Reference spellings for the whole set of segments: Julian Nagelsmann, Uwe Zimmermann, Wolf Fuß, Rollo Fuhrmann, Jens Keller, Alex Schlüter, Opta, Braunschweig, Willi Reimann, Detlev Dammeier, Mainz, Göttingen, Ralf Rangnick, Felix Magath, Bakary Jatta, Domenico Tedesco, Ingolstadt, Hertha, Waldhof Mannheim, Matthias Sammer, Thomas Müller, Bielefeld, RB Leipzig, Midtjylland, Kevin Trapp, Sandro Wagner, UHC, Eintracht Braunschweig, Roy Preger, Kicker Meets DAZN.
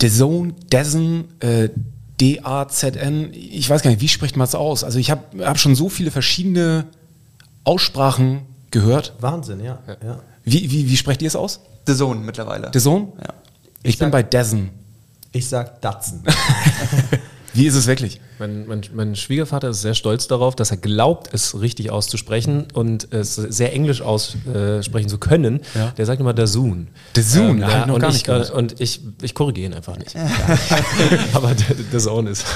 DAZN, DAZN, ich weiß gar nicht, wie spricht man es aus? Also ich habe schon so viele verschiedene Aussprachen gehört. Wahnsinn, ja. Ja. Wie sprecht ihr es aus? DAZN mittlerweile. DAZN? Ja. Ich bin bei DAZN. Ich sag DAZN. Wie ist es wirklich? Mein Schwiegervater ist sehr stolz darauf, dass er glaubt, es richtig auszusprechen und es sehr englisch aussprechen zu können. Ja. Der sagt immer DAZN. DAZN, ja, noch gar nicht gehört. Und ich korrigiere ihn einfach nicht. Ja. Aber DAZN ist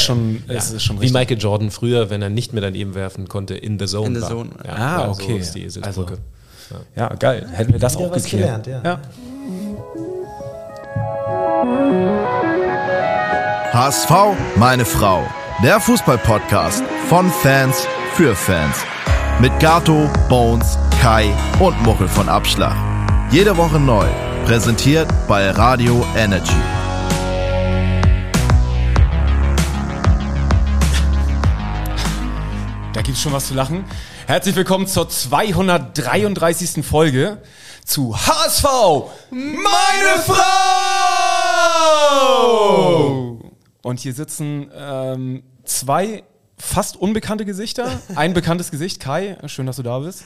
schon richtig. Wie Michael Jordan früher, wenn er nicht mehr daneben werfen konnte, in DAZN war. In DAZN. Ja, okay. So ist die Sitzbrücke. Also. Ja, geil. Hätten wir das auch geklärt. Ja. HSV, meine Frau. Der Fußball-Podcast von Fans für Fans. Mit Gato, Bones, Kai und Muckel von Abschlag. Jede Woche neu. Präsentiert bei Radio Energy. Da gibt's schon was zu lachen. Herzlich willkommen zur 233. Folge zu HSV, meine Frau! Und hier sitzen zwei fast unbekannte Gesichter. Ein bekanntes Gesicht, Kai, schön, dass du da bist.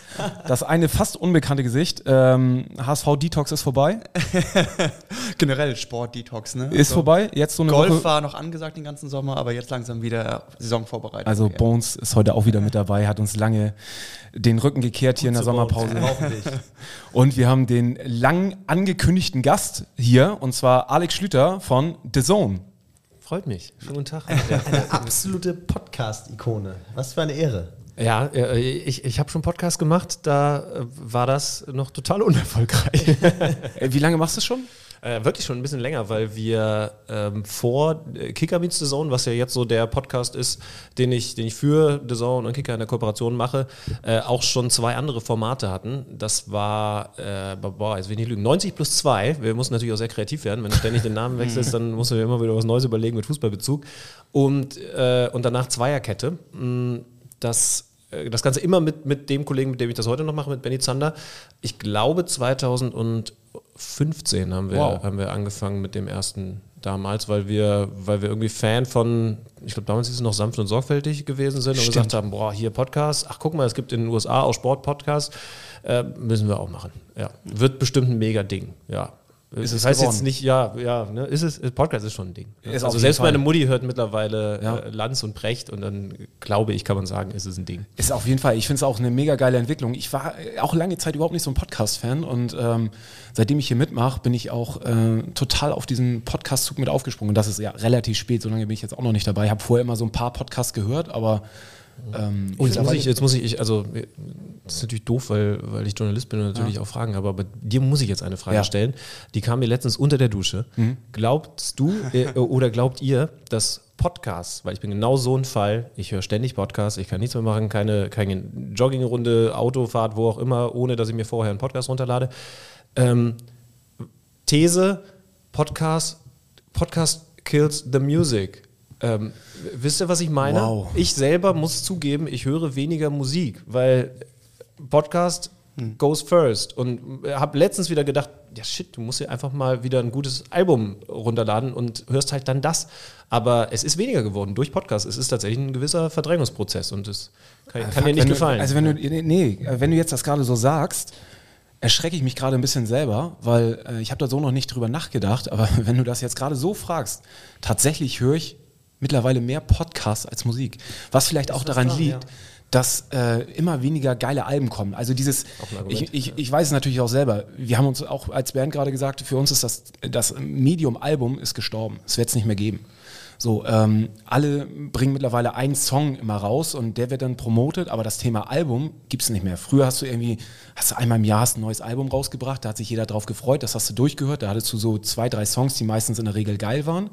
Das eine fast unbekannte Gesicht, HSV-Detox ist vorbei. Generell Sport-Detox, ne? Ist also vorbei. Jetzt so eine Golf Woche war noch angesagt den ganzen Sommer, aber jetzt langsam wieder Saisonvorbereitung. Also Bones ist heute auch wieder mit dabei, hat uns lange den Rücken gekehrt hier in der Sommerpause. Und wir haben den lang angekündigten Gast hier, und zwar Alex Schlüter von DAZN. Freut mich. Schönen guten Tag. Eine absolute Podcast-Ikone. Was für eine Ehre. Ja, ich habe schon Podcast gemacht, da war das noch total unerfolgreich. Wie lange machst du es schon? Wirklich schon ein bisschen länger, weil wir vor Kicker Meets DAZN, was ja jetzt so der Podcast ist, den ich für DAZN und Kicker in der Kooperation mache, auch schon zwei andere Formate hatten. Das war, jetzt will ich nicht lügen, 90+2. Wir mussten natürlich auch sehr kreativ werden. Wenn du ständig den Namen wechselst, dann musst du dir immer wieder was Neues überlegen mit Fußballbezug. Und danach Zweierkette. Das Ganze immer mit dem Kollegen, mit dem ich das heute noch mache, mit Benny Zander. Ich glaube 2015 haben wir angefangen mit dem ersten damals, weil wir irgendwie Fan von, ich glaube damals ist es noch sanft und sorgfältig gewesen sind. Stimmt. Und gesagt haben, boah, hier Podcast, ach guck mal, es gibt in den USA auch Sport-Podcasts, müssen wir auch machen. Ja. Wird bestimmt ein mega Ding, ja. Ist das heißt geworden? Jetzt nicht, ja, ne? Podcast ist schon ein Ding. Ne? Also selbst meine Mutti hört mittlerweile Lanz und Precht und dann glaube ich, kann man sagen, ist es ein Ding. Ist auf jeden Fall, ich finde es auch eine mega geile Entwicklung. Ich war auch lange Zeit überhaupt nicht so ein Podcast-Fan und seitdem ich hier mitmache, bin ich auch total auf diesen Podcast-Zug mit aufgesprungen. Und das ist ja relativ spät, so lange bin ich jetzt auch noch nicht dabei. Ich habe vorher immer so ein paar Podcasts gehört, aber Jetzt muss ich, das ist natürlich doof, weil ich Journalist bin und natürlich auch Fragen habe, aber dir muss ich jetzt eine Frage stellen, die kam mir letztens unter der Dusche. Mhm. Glaubst du oder glaubt ihr, dass Podcasts, weil ich bin genau so ein Fall, ich höre ständig Podcasts, ich kann nichts mehr machen, keine Joggingrunde, Autofahrt, wo auch immer, ohne dass ich mir vorher einen Podcast runterlade. These, Podcast kills the music. Wisst ihr, was ich meine? Wow. Ich selber muss zugeben, ich höre weniger Musik, weil Podcast goes first. Und habe letztens wieder gedacht, ja shit, du musst ja einfach mal wieder ein gutes Album runterladen und hörst halt dann das. Aber es ist weniger geworden durch Podcast. Es ist tatsächlich ein gewisser Verdrängungsprozess und das kann dir nicht gefallen. Wenn du jetzt das gerade so sagst, erschrecke ich mich gerade ein bisschen selber, weil ich habe da so noch nicht drüber nachgedacht. Aber wenn du das jetzt gerade so fragst, tatsächlich höre ich mittlerweile mehr Podcasts als Musik. Was vielleicht auch daran liegt, dass immer weniger geile Alben kommen. Also dieses, ich weiß es natürlich auch selber, wir haben uns auch als Band gerade gesagt, für uns ist das Medium-Album ist gestorben. Es wird es nicht mehr geben. So, alle bringen mittlerweile einen Song immer raus und der wird dann promotet, aber das Thema Album gibt es nicht mehr. Früher hast du einmal im Jahr ein neues Album rausgebracht, da hat sich jeder drauf gefreut, das hast du durchgehört, da hattest du so 2, 3 Songs, die meistens in der Regel geil waren.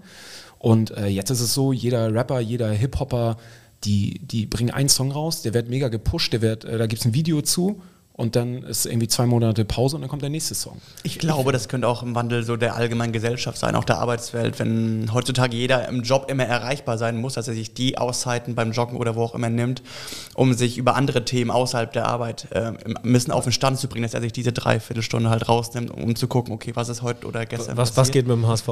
Und jetzt ist es so, jeder Rapper, jeder Hip-Hopper, die bringen einen Song raus, der wird mega gepusht, da gibt es ein Video zu und dann ist irgendwie 2 Monate Pause und dann kommt der nächste Song. Ich glaube, das könnte auch im Wandel so der allgemeinen Gesellschaft sein, auch der Arbeitswelt, wenn heutzutage jeder im Job immer erreichbar sein muss, dass er sich die Auszeiten beim Joggen oder wo auch immer nimmt, um sich über andere Themen außerhalb der Arbeit ein bisschen auf den Stand zu bringen, dass er sich diese 3/4 Stunde halt rausnimmt, um zu gucken, okay, was ist heute oder gestern passiert. Was geht mit dem HSV?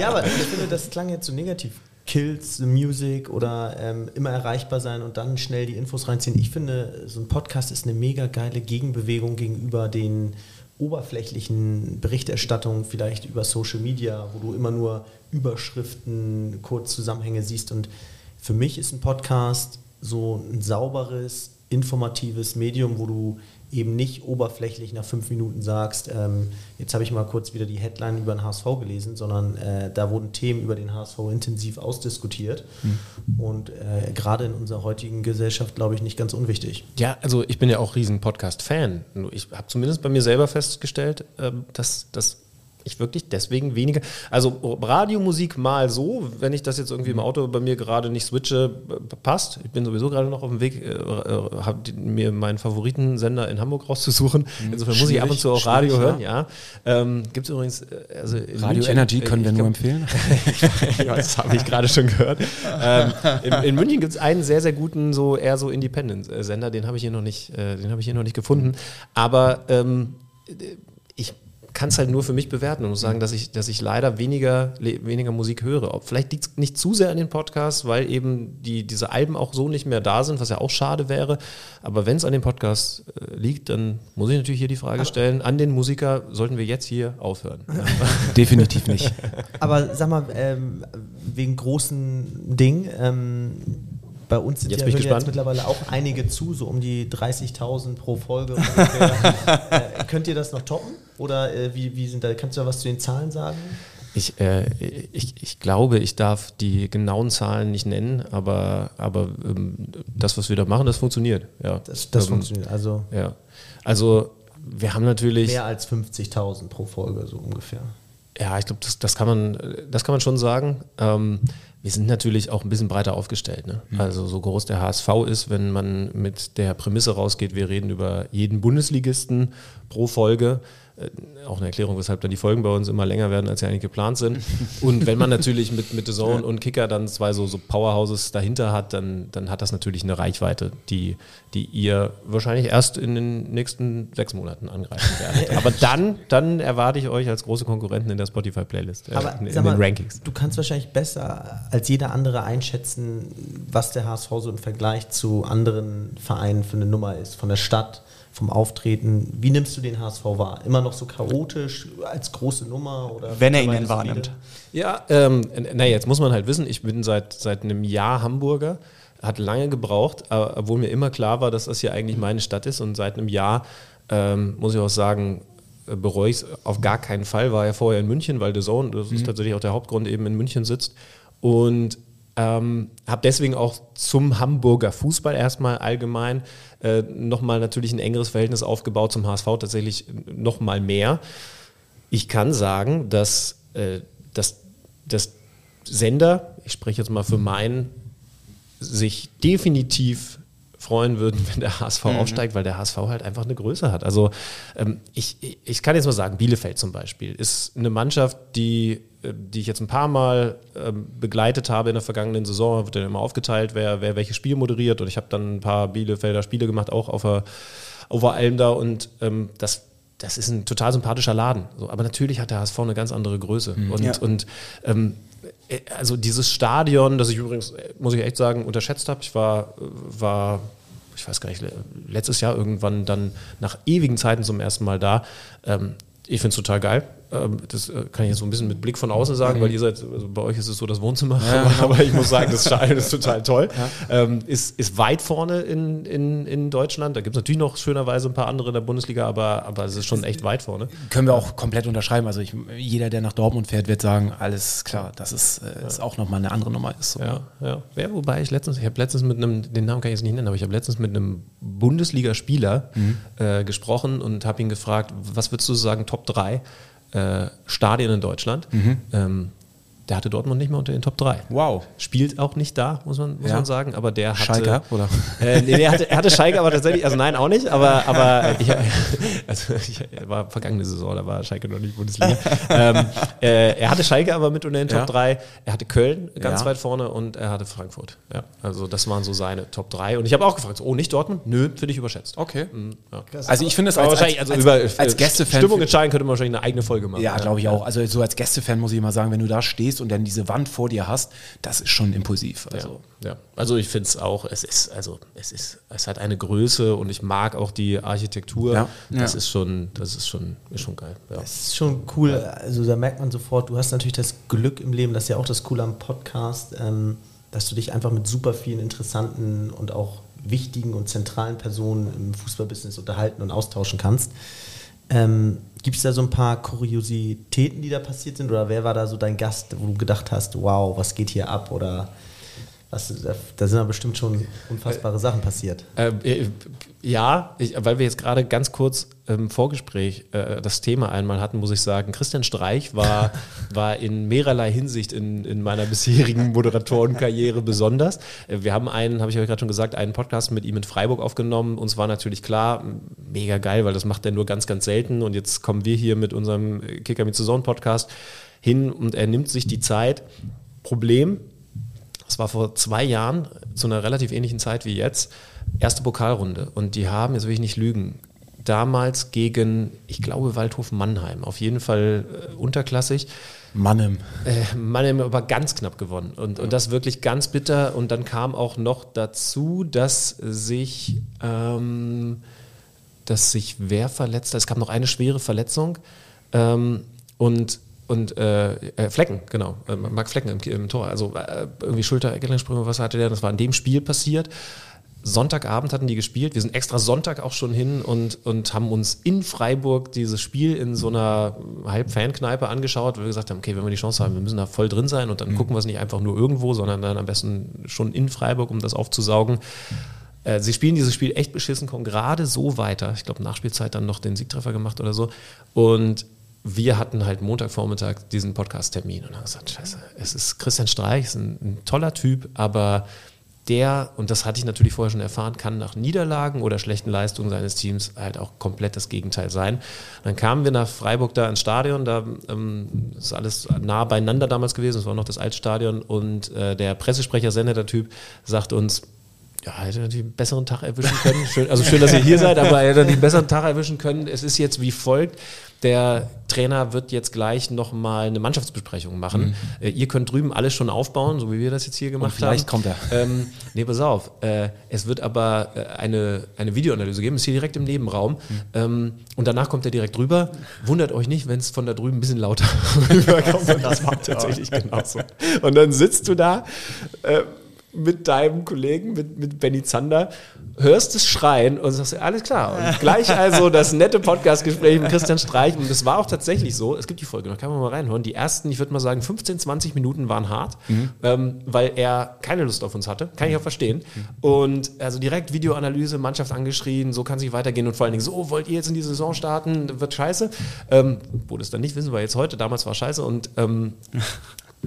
Ja, aber ich finde, das klang jetzt so negativ. Kills, Music oder immer erreichbar sein und dann schnell die Infos reinziehen. Ich finde, so ein Podcast ist eine mega geile Gegenbewegung gegenüber den oberflächlichen Berichterstattungen, vielleicht über Social Media, wo du immer nur Überschriften, Kurzzusammenhänge siehst. Und für mich ist ein Podcast so ein sauberes, informatives Medium, wo du eben nicht oberflächlich nach 5 Minuten sagst, jetzt habe ich mal kurz wieder die Headline über den HSV gelesen, sondern da wurden Themen über den HSV intensiv ausdiskutiert und gerade in unserer heutigen Gesellschaft, glaube ich, nicht ganz unwichtig. Ja, also ich bin ja auch riesen Podcast-Fan. Ich habe zumindest bei mir selber festgestellt, dass ich wirklich deswegen weniger, also Radiomusik mal so, wenn ich das jetzt irgendwie im Auto bei mir gerade nicht switche, passt. Ich bin sowieso gerade noch auf dem Weg, habe mir meinen Favoritensender in Hamburg rauszusuchen. Insofern muss ich ab und zu auch Radio hören. Ja. Gibt es übrigens... Also Radio München, Energy können wir nur empfehlen. Das habe ich gerade schon gehört. In München gibt es einen sehr, sehr guten, so eher so Independent-Sender, den habe ich hier noch nicht, gefunden. Aber ich kann es halt nur für mich bewerten und muss sagen, dass ich leider weniger Musik höre. Vielleicht liegt es nicht zu sehr an den Podcasts, weil eben diese Alben auch so nicht mehr da sind, was ja auch schade wäre. Aber wenn es an den Podcasts liegt, dann muss ich natürlich hier die Frage stellen, an den Musiker, sollten wir jetzt hier aufhören? Definitiv nicht. Aber sag mal, wegen großen Dingen, bei uns sind jetzt mittlerweile auch einige zu, so um die 30.000 pro Folge. Könnt ihr das noch toppen? Oder wie sind da? Kannst du da was zu den Zahlen sagen? Ich glaube, ich darf die genauen Zahlen nicht nennen, aber das, was wir da machen, das funktioniert. Ja. Das funktioniert, also. Ja. Also wir haben natürlich mehr als 50.000 pro Folge, so ungefähr. Ja, ich glaube, das kann man schon sagen. Wir sind natürlich auch ein bisschen breiter aufgestellt. Ne? Mhm. Also so groß der HSV ist, wenn man mit der Prämisse rausgeht, wir reden über jeden Bundesligisten pro Folge. Auch eine Erklärung, weshalb dann die Folgen bei uns immer länger werden, als sie eigentlich geplant sind. Und wenn man natürlich mit DAZN und Kicker dann zwei so Powerhouses dahinter hat, dann hat das natürlich eine Reichweite, die ihr wahrscheinlich erst in den nächsten 6 Monaten angreifen werdet. Aber dann erwarte ich euch als große Konkurrenten in der Spotify-Playlist, in den Rankings. Du kannst wahrscheinlich besser als jeder andere einschätzen, was der HSV so im Vergleich zu anderen Vereinen für eine Nummer ist, von der Stadt, vom Auftreten. Wie nimmst du den HSV wahr? Immer noch so chaotisch, als große Nummer? Oder wenn er ihn denn wahrnimmt. Ja, jetzt muss man halt wissen, ich bin seit einem Jahr Hamburger, hat lange gebraucht, obwohl mir immer klar war, dass das hier eigentlich meine Stadt ist, und seit einem Jahr, muss ich auch sagen, bereue ich es auf gar keinen Fall, war ja vorher in München, weil DAZN, das ist tatsächlich auch der Hauptgrund, eben in München sitzt, und habe deswegen auch zum Hamburger Fußball erstmal allgemein nochmal natürlich ein engeres Verhältnis aufgebaut, zum HSV tatsächlich nochmal mehr. Ich kann sagen, dass Sender, ich spreche jetzt mal für meinen, sich definitiv freuen würden, wenn der HSV aufsteigt, weil der HSV halt einfach eine Größe hat. Also ich kann jetzt mal sagen, Bielefeld zum Beispiel ist eine Mannschaft, die ich jetzt ein paar Mal begleitet habe in der vergangenen Saison, wird dann immer aufgeteilt, wer welches Spiel moderiert, und ich habe dann ein paar Bielefelder Spiele gemacht, auch auf der Alm da, und das ist ein total sympathischer Laden. So, aber natürlich hat der HSV eine ganz andere Größe. Also dieses Stadion, das ich übrigens, muss ich echt sagen, unterschätzt habe. Ich war, ich weiß gar nicht, letztes Jahr irgendwann dann nach ewigen Zeiten zum ersten Mal da. Ich finde es total geil. Das kann ich jetzt so ein bisschen mit Blick von außen sagen, weil ihr seid, also bei euch ist es so das Wohnzimmer, ja, aber ich muss sagen, das Stadion ist total toll. Ja. Ist weit vorne in Deutschland. Da gibt es natürlich noch schönerweise ein paar andere in der Bundesliga, aber es ist schon echt weit vorne. Können wir auch komplett unterschreiben. Also jeder, der nach Dortmund fährt, wird sagen, alles klar, dass es auch nochmal eine andere Nummer ist. So. Ja, wobei ich habe letztens mit einem, den Namen kann ich jetzt nicht nennen, aber ich habe letztens mit einem Bundesligaspieler gesprochen und habe ihn gefragt, was würdest du sagen, Top 3? Stadien in Deutschland. Der hatte Dortmund nicht mehr unter den Top 3. Wow. Spielt auch nicht da, muss man sagen. Aber der hatte... Schalke, oder? Er hatte Schalke, aber tatsächlich... Also nein, auch nicht. Er war vergangene Saison, da war Schalke noch nicht Bundesliga. Er hatte Schalke aber mit unter den Top 3. Er hatte Köln ganz weit vorne und er hatte Frankfurt. Ja. Also das waren so seine Top 3. Und ich habe auch gefragt, so, oh, nicht Dortmund? Nö, finde ich überschätzt. Okay. Mhm, ja. Also ich finde es als Gästefan... Stimmung entscheiden könnte man wahrscheinlich eine eigene Folge machen. Ja, glaube ich auch. Also so als Gästefan muss ich immer sagen, wenn du da stehst und dann diese Wand vor dir hast, das ist schon impulsiv. Also, ja. Also ich finde es auch, es hat eine Größe und ich mag auch die Architektur. Ja. Das ist schon geil. Ja. Das ist schon cool. Also da merkt man sofort, du hast natürlich das Glück im Leben, das ist ja auch das Coole am Podcast, dass du dich einfach mit super vielen interessanten und auch wichtigen und zentralen Personen im Fußballbusiness unterhalten und austauschen kannst. Gibt es da so ein paar Kuriositäten, die da passiert sind? Oder wer war da so dein Gast, wo du gedacht hast, wow, was geht hier ab? Oder was, da sind ja bestimmt schon unfassbare Sachen passiert. Weil wir jetzt gerade ganz kurz im Vorgespräch das Thema einmal hatten, muss ich sagen, Christian Streich war in mehrerlei Hinsicht in meiner bisherigen Moderatorenkarriere besonders. Wir haben habe ich euch gerade schon gesagt, einen Podcast mit ihm in Freiburg aufgenommen. Uns war natürlich klar, mega geil, weil das macht er nur ganz, ganz selten. Und jetzt kommen wir hier mit unserem Kicker Meets DAZN Podcast hin und er nimmt sich die Zeit. Problem: Es war vor 2 Jahren, zu einer relativ ähnlichen Zeit wie jetzt, erste Pokalrunde. Und die haben, jetzt will ich nicht lügen, damals gegen, ich glaube, Waldhof Mannheim, auf jeden Fall unterklassig. Mannheim aber ganz knapp gewonnen. Und das wirklich ganz bitter. Und dann kam auch noch dazu, dass sich, wer verletzt hat? Es gab noch eine schwere Verletzung. Flecken, genau. Marc Flecken im Tor. Also irgendwie Schulter-Gelenksprünge, was hatte der? Das war in dem Spiel passiert. Sonntagabend hatten die gespielt. Wir sind extra Sonntag auch schon hin und haben uns in Freiburg dieses Spiel in so einer Halb-Fan-Kneipe angeschaut, weil wir gesagt haben, okay, wenn wir die Chance haben, wir müssen da voll drin sein und dann gucken wir es nicht einfach nur irgendwo, sondern dann am besten schon in Freiburg, um das aufzusaugen. Sie spielen dieses Spiel echt beschissen, kommen gerade so weiter. Ich glaube, Nachspielzeit dann noch den Siegtreffer gemacht oder so. Und wir hatten halt Montagvormittag diesen Podcast-Termin und haben gesagt, scheiße, es ist Christian Streich, ist ein toller Typ, aber der, und das hatte ich natürlich vorher schon erfahren, kann nach Niederlagen oder schlechten Leistungen seines Teams halt auch komplett das Gegenteil sein. Dann kamen wir nach Freiburg da ins Stadion, da ist alles nah beieinander damals gewesen, es war noch das Altstadion und der Pressesprecher, Sendeter-Typ, sagt uns, ja, hätte natürlich einen besseren Tag erwischen können. Schön, dass ihr hier seid, aber hätte natürlich einen besseren Tag erwischen können. Es ist jetzt wie folgt. Der Trainer wird jetzt gleich nochmal eine Mannschaftsbesprechung machen. Mhm. Ihr könnt drüben alles schon aufbauen, so wie wir das jetzt hier gemacht haben. Vielleicht kommt er. Nee, pass auf. Es wird aber eine Videoanalyse geben, ist hier direkt im Nebenraum. Mhm. Und danach kommt er direkt rüber. Wundert euch nicht, wenn es von da drüben ein bisschen lauter rüberkommt. Das war tatsächlich genauso. Und dann sitzt du da mit deinem Kollegen, mit Benny Zander, hörst es schreien und sagst, alles klar. Und gleich also das nette Podcast-Gespräch mit Christian Streich. Und das war auch tatsächlich so. Es gibt die Folge noch, kann man mal reinhören. Die ersten, ich würde mal sagen, 15, 20 Minuten waren hart, weil er keine Lust auf uns hatte. Kann ich auch verstehen. Und also direkt Videoanalyse, Mannschaft angeschrien, so kann es nicht weitergehen. Und vor allen Dingen so, wollt ihr jetzt in die Saison starten? Wird scheiße. Wo das dann nicht, wissen wir jetzt heute. Damals war scheiße und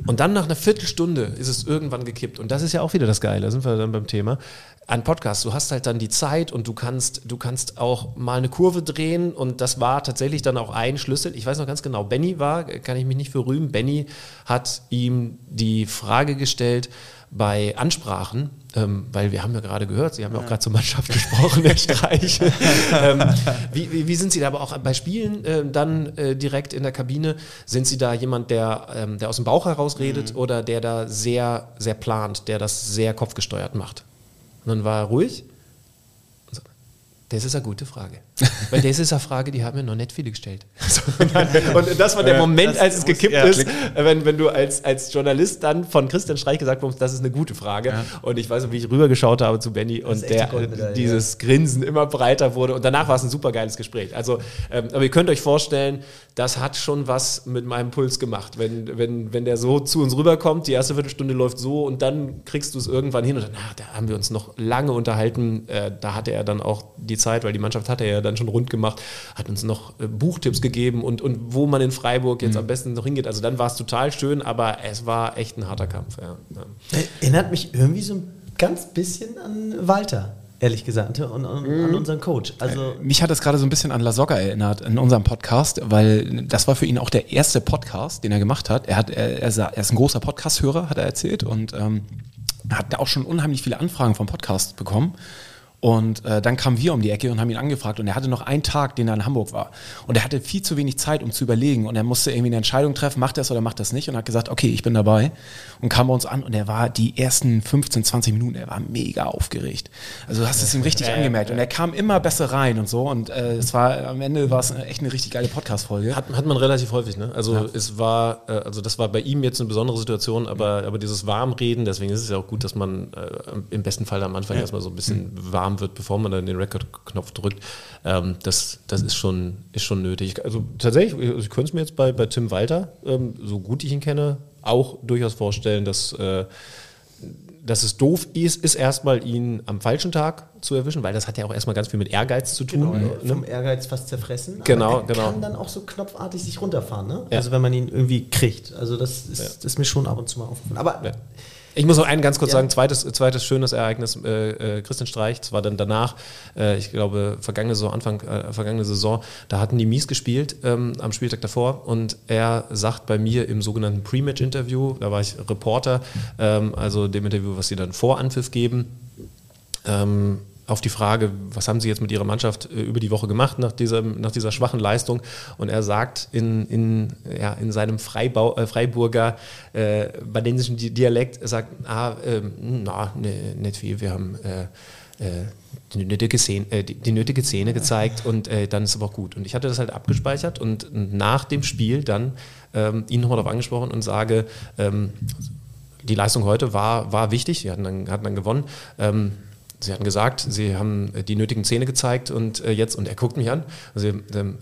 und dann nach einer Viertelstunde ist es irgendwann gekippt. Und das ist ja auch wieder das Geile, da sind wir dann beim Thema. Ein Podcast, du hast halt dann die Zeit und du kannst auch mal eine Kurve drehen. Und das war tatsächlich dann auch ein Schlüssel. Ich weiß noch ganz genau, Benny war, kann ich mich nicht für rühmen, Benny hat ihm die Frage gestellt bei Ansprachen, weil wir haben ja gerade gehört, Sie haben ja auch gerade zur Mannschaft gesprochen, Herr Streich. Wie sind Sie da aber auch bei Spielen dann direkt in der Kabine? Sind Sie da jemand, der aus dem Bauch heraus redet oder der da sehr, sehr plant, der das sehr kopfgesteuert macht? Und dann war er ruhig. Das ist eine gute Frage. Weil das ist eine Frage, die haben mir noch nicht viele gestellt. Und das war der Moment, als es gekippt ist, wenn du als Journalist dann von Christian Streich gesagt bekommst, das ist eine gute Frage. Ja. Und ich weiß noch, wie ich rübergeschaut habe zu Benny und dieses Grinsen immer breiter wurde. Und danach war es ein super geiles Gespräch. Also, aber ihr könnt euch vorstellen, das hat schon was mit meinem Puls gemacht. Wenn der so zu uns rüberkommt, die erste Viertelstunde läuft so und dann kriegst du es irgendwann hin. Und dann, da haben wir uns noch lange unterhalten. Da hatte er dann auch die Zeit, weil die Mannschaft hatte ja dann dann schon rund gemacht, hat uns noch Buchtipps gegeben und wo man in Freiburg jetzt am besten noch hingeht. Also dann war es total schön, aber es war echt ein harter Kampf. Ja. Erinnert mich irgendwie so ein ganz bisschen an Walter. Ehrlich gesagt, und an unseren Coach. Also mich hat das gerade so ein bisschen an Lasogga erinnert, in unserem Podcast, weil das war für ihn auch der erste Podcast, den er gemacht hat. Er ist ein großer Podcast-Hörer, hat er erzählt, und hat da auch schon unheimlich viele Anfragen vom Podcast bekommen. Und dann kamen wir um die Ecke und haben ihn angefragt, und er hatte noch einen Tag, den er in Hamburg war. Und er hatte viel zu wenig Zeit, um zu überlegen, und er musste irgendwie eine Entscheidung treffen, macht er es oder macht er es nicht, und hat gesagt, okay, ich bin dabei, und kam bei uns an, und er war die ersten 15, 20 Minuten, er war mega aufgeregt. Also du hast es ihm richtig angemerkt, und er kam immer besser rein und so, und am Ende war es echt eine richtig geile Podcast-Folge. Hat man relativ häufig, ne? Also es war, also das war bei ihm jetzt eine besondere Situation, aber dieses Warmreden, deswegen ist es ja auch gut, dass man im besten Fall am Anfang erstmal so ein bisschen warm wird, bevor man dann den Rekordknopf drückt, das ist schon nötig. Also tatsächlich, ich könnte es mir jetzt bei Tim Walter, so gut ich ihn kenne, auch durchaus vorstellen, dass es doof ist erstmal, ihn am falschen Tag zu erwischen, weil das hat ja auch erstmal ganz viel mit Ehrgeiz zu tun. Genau, ne? Vom Ehrgeiz fast zerfressen. Genau, aber er kann dann auch so knopfartig sich runterfahren, ne? Ja. Also wenn man ihn irgendwie kriegt. Also das ist mir schon ab und zu mal aufgefallen. Aber ich muss noch einen ganz kurz sagen, zweites schönes Ereignis, Christian Streich, das war dann danach, ich glaube vergangene Saison, da hatten die mies gespielt am Spieltag davor, und er sagt bei mir im sogenannten Pre-Match-Interview, da war ich Reporter, also dem Interview, was sie dann vor Anpfiff geben, auf die Frage, was haben Sie jetzt mit Ihrer Mannschaft über die Woche gemacht nach dieser schwachen Leistung? Und er sagt in seinem Freiburger badensischen Dialekt, er sagt, nicht viel, wir haben die nötige Szene gezeigt, und dann ist es aber auch gut. Und ich hatte das halt abgespeichert und nach dem Spiel dann ihn nochmal darauf angesprochen und sage, die Leistung heute war wichtig, sie hatten dann gewonnen, Sie hatten gesagt, Sie haben die nötigen Zähne gezeigt, und jetzt, und er guckt mich an. Also,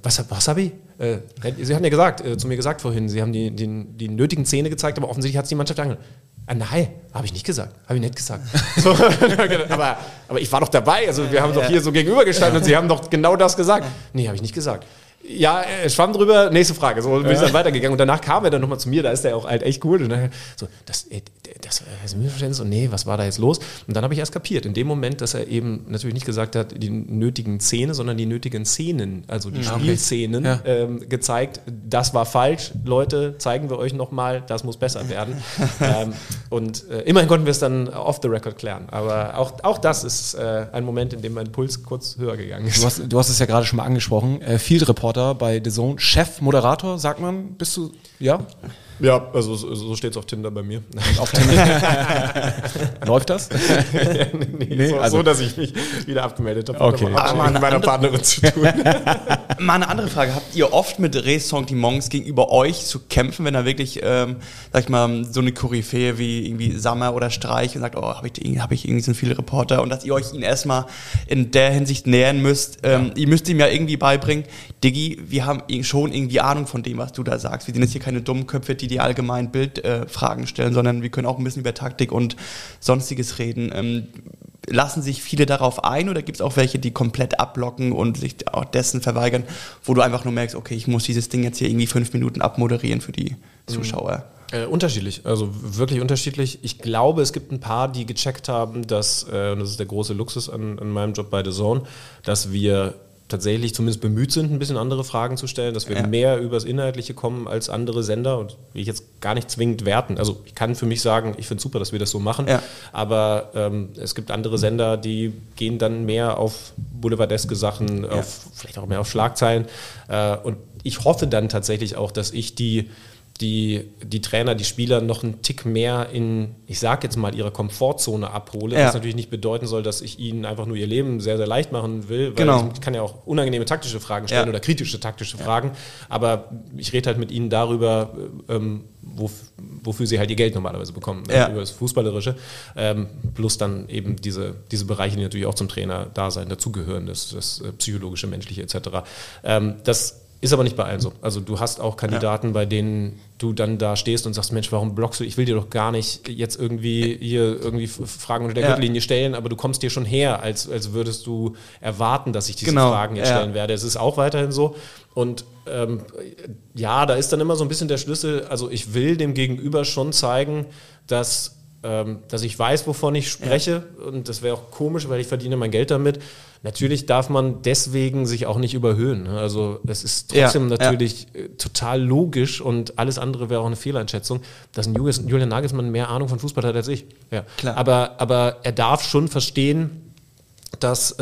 was hab ich? Sie hatten ja zu mir gesagt vorhin, Sie haben die nötigen Zähne gezeigt, aber offensichtlich hat es die Mannschaft angenommen. Nein, habe ich nicht gesagt. Habe ich nicht gesagt. So, aber ich war doch dabei. Also wir haben doch hier so gegenübergestanden und Sie haben doch genau das gesagt. Nee, habe ich nicht gesagt. Ja, schwamm drüber, nächste Frage. So bin ich dann weitergegangen, und danach kam er dann nochmal zu mir, da ist er auch halt echt cool. Und dann so, das ist ein Missverständnis, und nee, was war da jetzt los? Und dann habe ich erst kapiert, in dem Moment, dass er eben natürlich nicht gesagt hat, die nötigen Szenen, sondern die nötigen Szenen, also die Spielszenen gezeigt, das war falsch, Leute, zeigen wir euch nochmal, das muss besser werden. Und immerhin konnten wir es dann off the record klären, aber auch das ist ein Moment, in dem mein Puls kurz höher gegangen ist. Du hast es ja gerade schon mal angesprochen, Field Reporter bei DAZN, Chef, Moderator, sagt man, bist du, ja? Ja, also so steht es auf Tinder bei mir. Auf Tinder? Läuft das? Ja, nee, so, dass ich mich wieder abgemeldet habe. Okay. Hat mit meiner Partnerin zu tun. Mal eine andere Frage. Habt ihr oft mit Ressentiments gegenüber euch zu kämpfen, wenn da wirklich, sag ich mal, so eine Koryphäe wie irgendwie Sammer oder Streich und sagt, hab ich irgendwie so viele Reporter, und dass ihr euch ihn erstmal in der Hinsicht nähern müsst. Ihr müsst ihm ja irgendwie beibringen, Diggi, wir haben schon irgendwie Ahnung von dem, was du da sagst. Wir sind jetzt hier keine dummen Köpfe, die allgemein Bildfragen stellen, sondern wir können auch ein bisschen über Taktik und Sonstiges reden. Lassen sich viele darauf ein, oder gibt es auch welche, die komplett abblocken und sich auch dessen verweigern, wo du einfach nur merkst, okay, ich muss dieses Ding jetzt hier irgendwie 5 Minuten abmoderieren für die Zuschauer? Unterschiedlich, also wirklich unterschiedlich. Ich glaube, es gibt ein paar, die gecheckt haben, dass, das ist der große Luxus an meinem Job bei DAZN, dass wir tatsächlich zumindest bemüht sind, ein bisschen andere Fragen zu stellen, dass wir mehr übers Inhaltliche kommen als andere Sender, und will ich jetzt gar nicht zwingend werten. Also ich kann für mich sagen, ich finde es super, dass wir das so machen, aber es gibt andere Sender, die gehen dann mehr auf boulevardeske Sachen, auf, vielleicht auch mehr auf Schlagzeilen, und ich hoffe dann tatsächlich auch, dass ich die Trainer, die Spieler noch einen Tick mehr in, ich sag jetzt mal, ihre Komfortzone abhole, was natürlich nicht bedeuten soll, dass ich ihnen einfach nur ihr Leben sehr, sehr leicht machen will, weil ich kann ja auch unangenehme taktische Fragen stellen oder kritische taktische Fragen, aber ich rede halt mit ihnen darüber, wofür sie halt ihr Geld normalerweise bekommen, über das Fußballerische, plus dann eben diese Bereiche, die natürlich auch zum Trainerdasein dazugehören, das Psychologische, Menschliche etc. Das Ist aber nicht bei allen so. Also du hast auch Kandidaten, bei denen du dann da stehst und sagst, Mensch, warum blockst du? Ich will dir doch gar nicht jetzt irgendwie hier irgendwie Fragen unter der Gürtellinie stellen, aber du kommst dir schon her, als würdest du erwarten, dass ich diese Fragen jetzt stellen werde. Es ist auch weiterhin so. Und da ist dann immer so ein bisschen der Schlüssel, also ich will dem Gegenüber schon zeigen, dass ich weiß, wovon ich spreche, und das wäre auch komisch, weil ich verdiene mein Geld damit. Natürlich darf man deswegen sich auch nicht überhöhen. Also es ist trotzdem natürlich total logisch, und alles andere wäre auch eine Fehleinschätzung, dass ein Julian Nagelsmann mehr Ahnung von Fußball hat als ich. Ja. Klar. Aber er darf schon verstehen, dass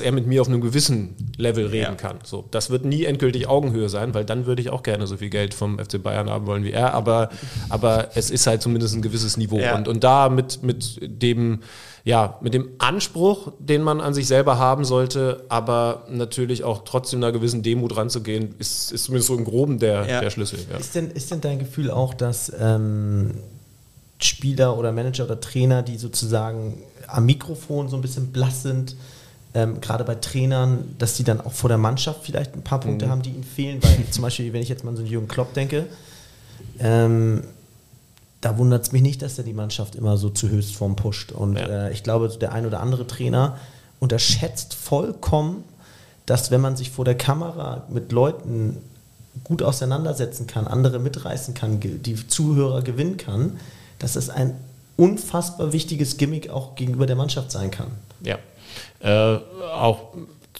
er mit mir auf einem gewissen Level reden kann. So, das wird nie endgültig Augenhöhe sein, weil dann würde ich auch gerne so viel Geld vom FC Bayern haben wollen wie er, aber es ist halt zumindest ein gewisses Niveau. Ja. Und da mit dem Anspruch, den man an sich selber haben sollte, aber natürlich auch trotzdem einer gewissen Demut ranzugehen, ist zumindest so im Groben der Schlüssel. Ja. Ist denn dein Gefühl auch, dass Spieler oder Manager oder Trainer, die sozusagen am Mikrofon so ein bisschen blass sind, gerade bei Trainern, dass die dann auch vor der Mannschaft vielleicht ein paar Punkte haben, die ihnen fehlen, weil zum Beispiel, wenn ich jetzt mal an so einen Jürgen Klopp denke, da wundert es mich nicht, dass er die Mannschaft immer so zu Höchstform pusht, und ich glaube, der ein oder andere Trainer unterschätzt vollkommen, dass wenn man sich vor der Kamera mit Leuten gut auseinandersetzen kann, andere mitreißen kann, die Zuhörer gewinnen kann, dass es ein unfassbar wichtiges Gimmick auch gegenüber der Mannschaft sein kann. Ja. Auch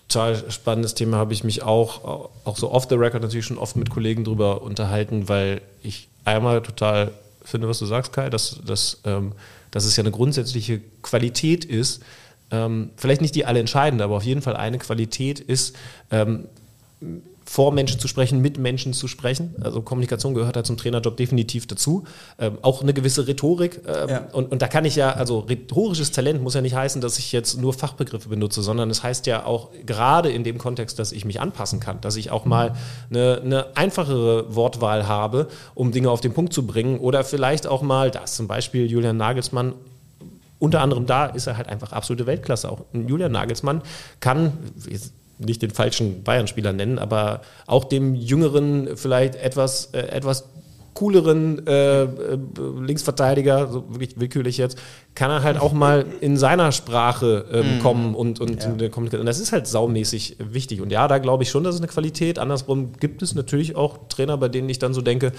total spannendes Thema, habe ich mich auch so off the record natürlich schon oft mit Kollegen drüber unterhalten, weil ich einmal total finde, was du sagst, Kai, dass es ja eine grundsätzliche Qualität ist, vielleicht nicht die alle entscheidende, aber auf jeden Fall eine Qualität ist, vor Menschen zu sprechen, mit Menschen zu sprechen. Also Kommunikation gehört halt zum Trainerjob definitiv dazu. Auch eine gewisse Rhetorik. Und da kann ich rhetorisches Talent muss ja nicht heißen, dass ich jetzt nur Fachbegriffe benutze, sondern es heißt ja auch gerade in dem Kontext, dass ich mich anpassen kann, dass ich auch mal eine einfachere Wortwahl habe, um Dinge auf den Punkt zu bringen, oder vielleicht auch mal, das zum Beispiel Julian Nagelsmann, unter anderem da ist er halt einfach absolute Weltklasse. Auch Julian Nagelsmann kann nicht den falschen Bayern-Spieler nennen, aber auch dem jüngeren, vielleicht etwas cooleren Linksverteidiger, so wirklich willkürlich jetzt, kann er halt auch mal in seiner Sprache kommen und eine Kommunikation. Und das ist halt saumäßig wichtig. Und ja, da glaube ich schon, dass es eine Qualität. Andersrum gibt es natürlich auch Trainer, bei denen ich dann so denke,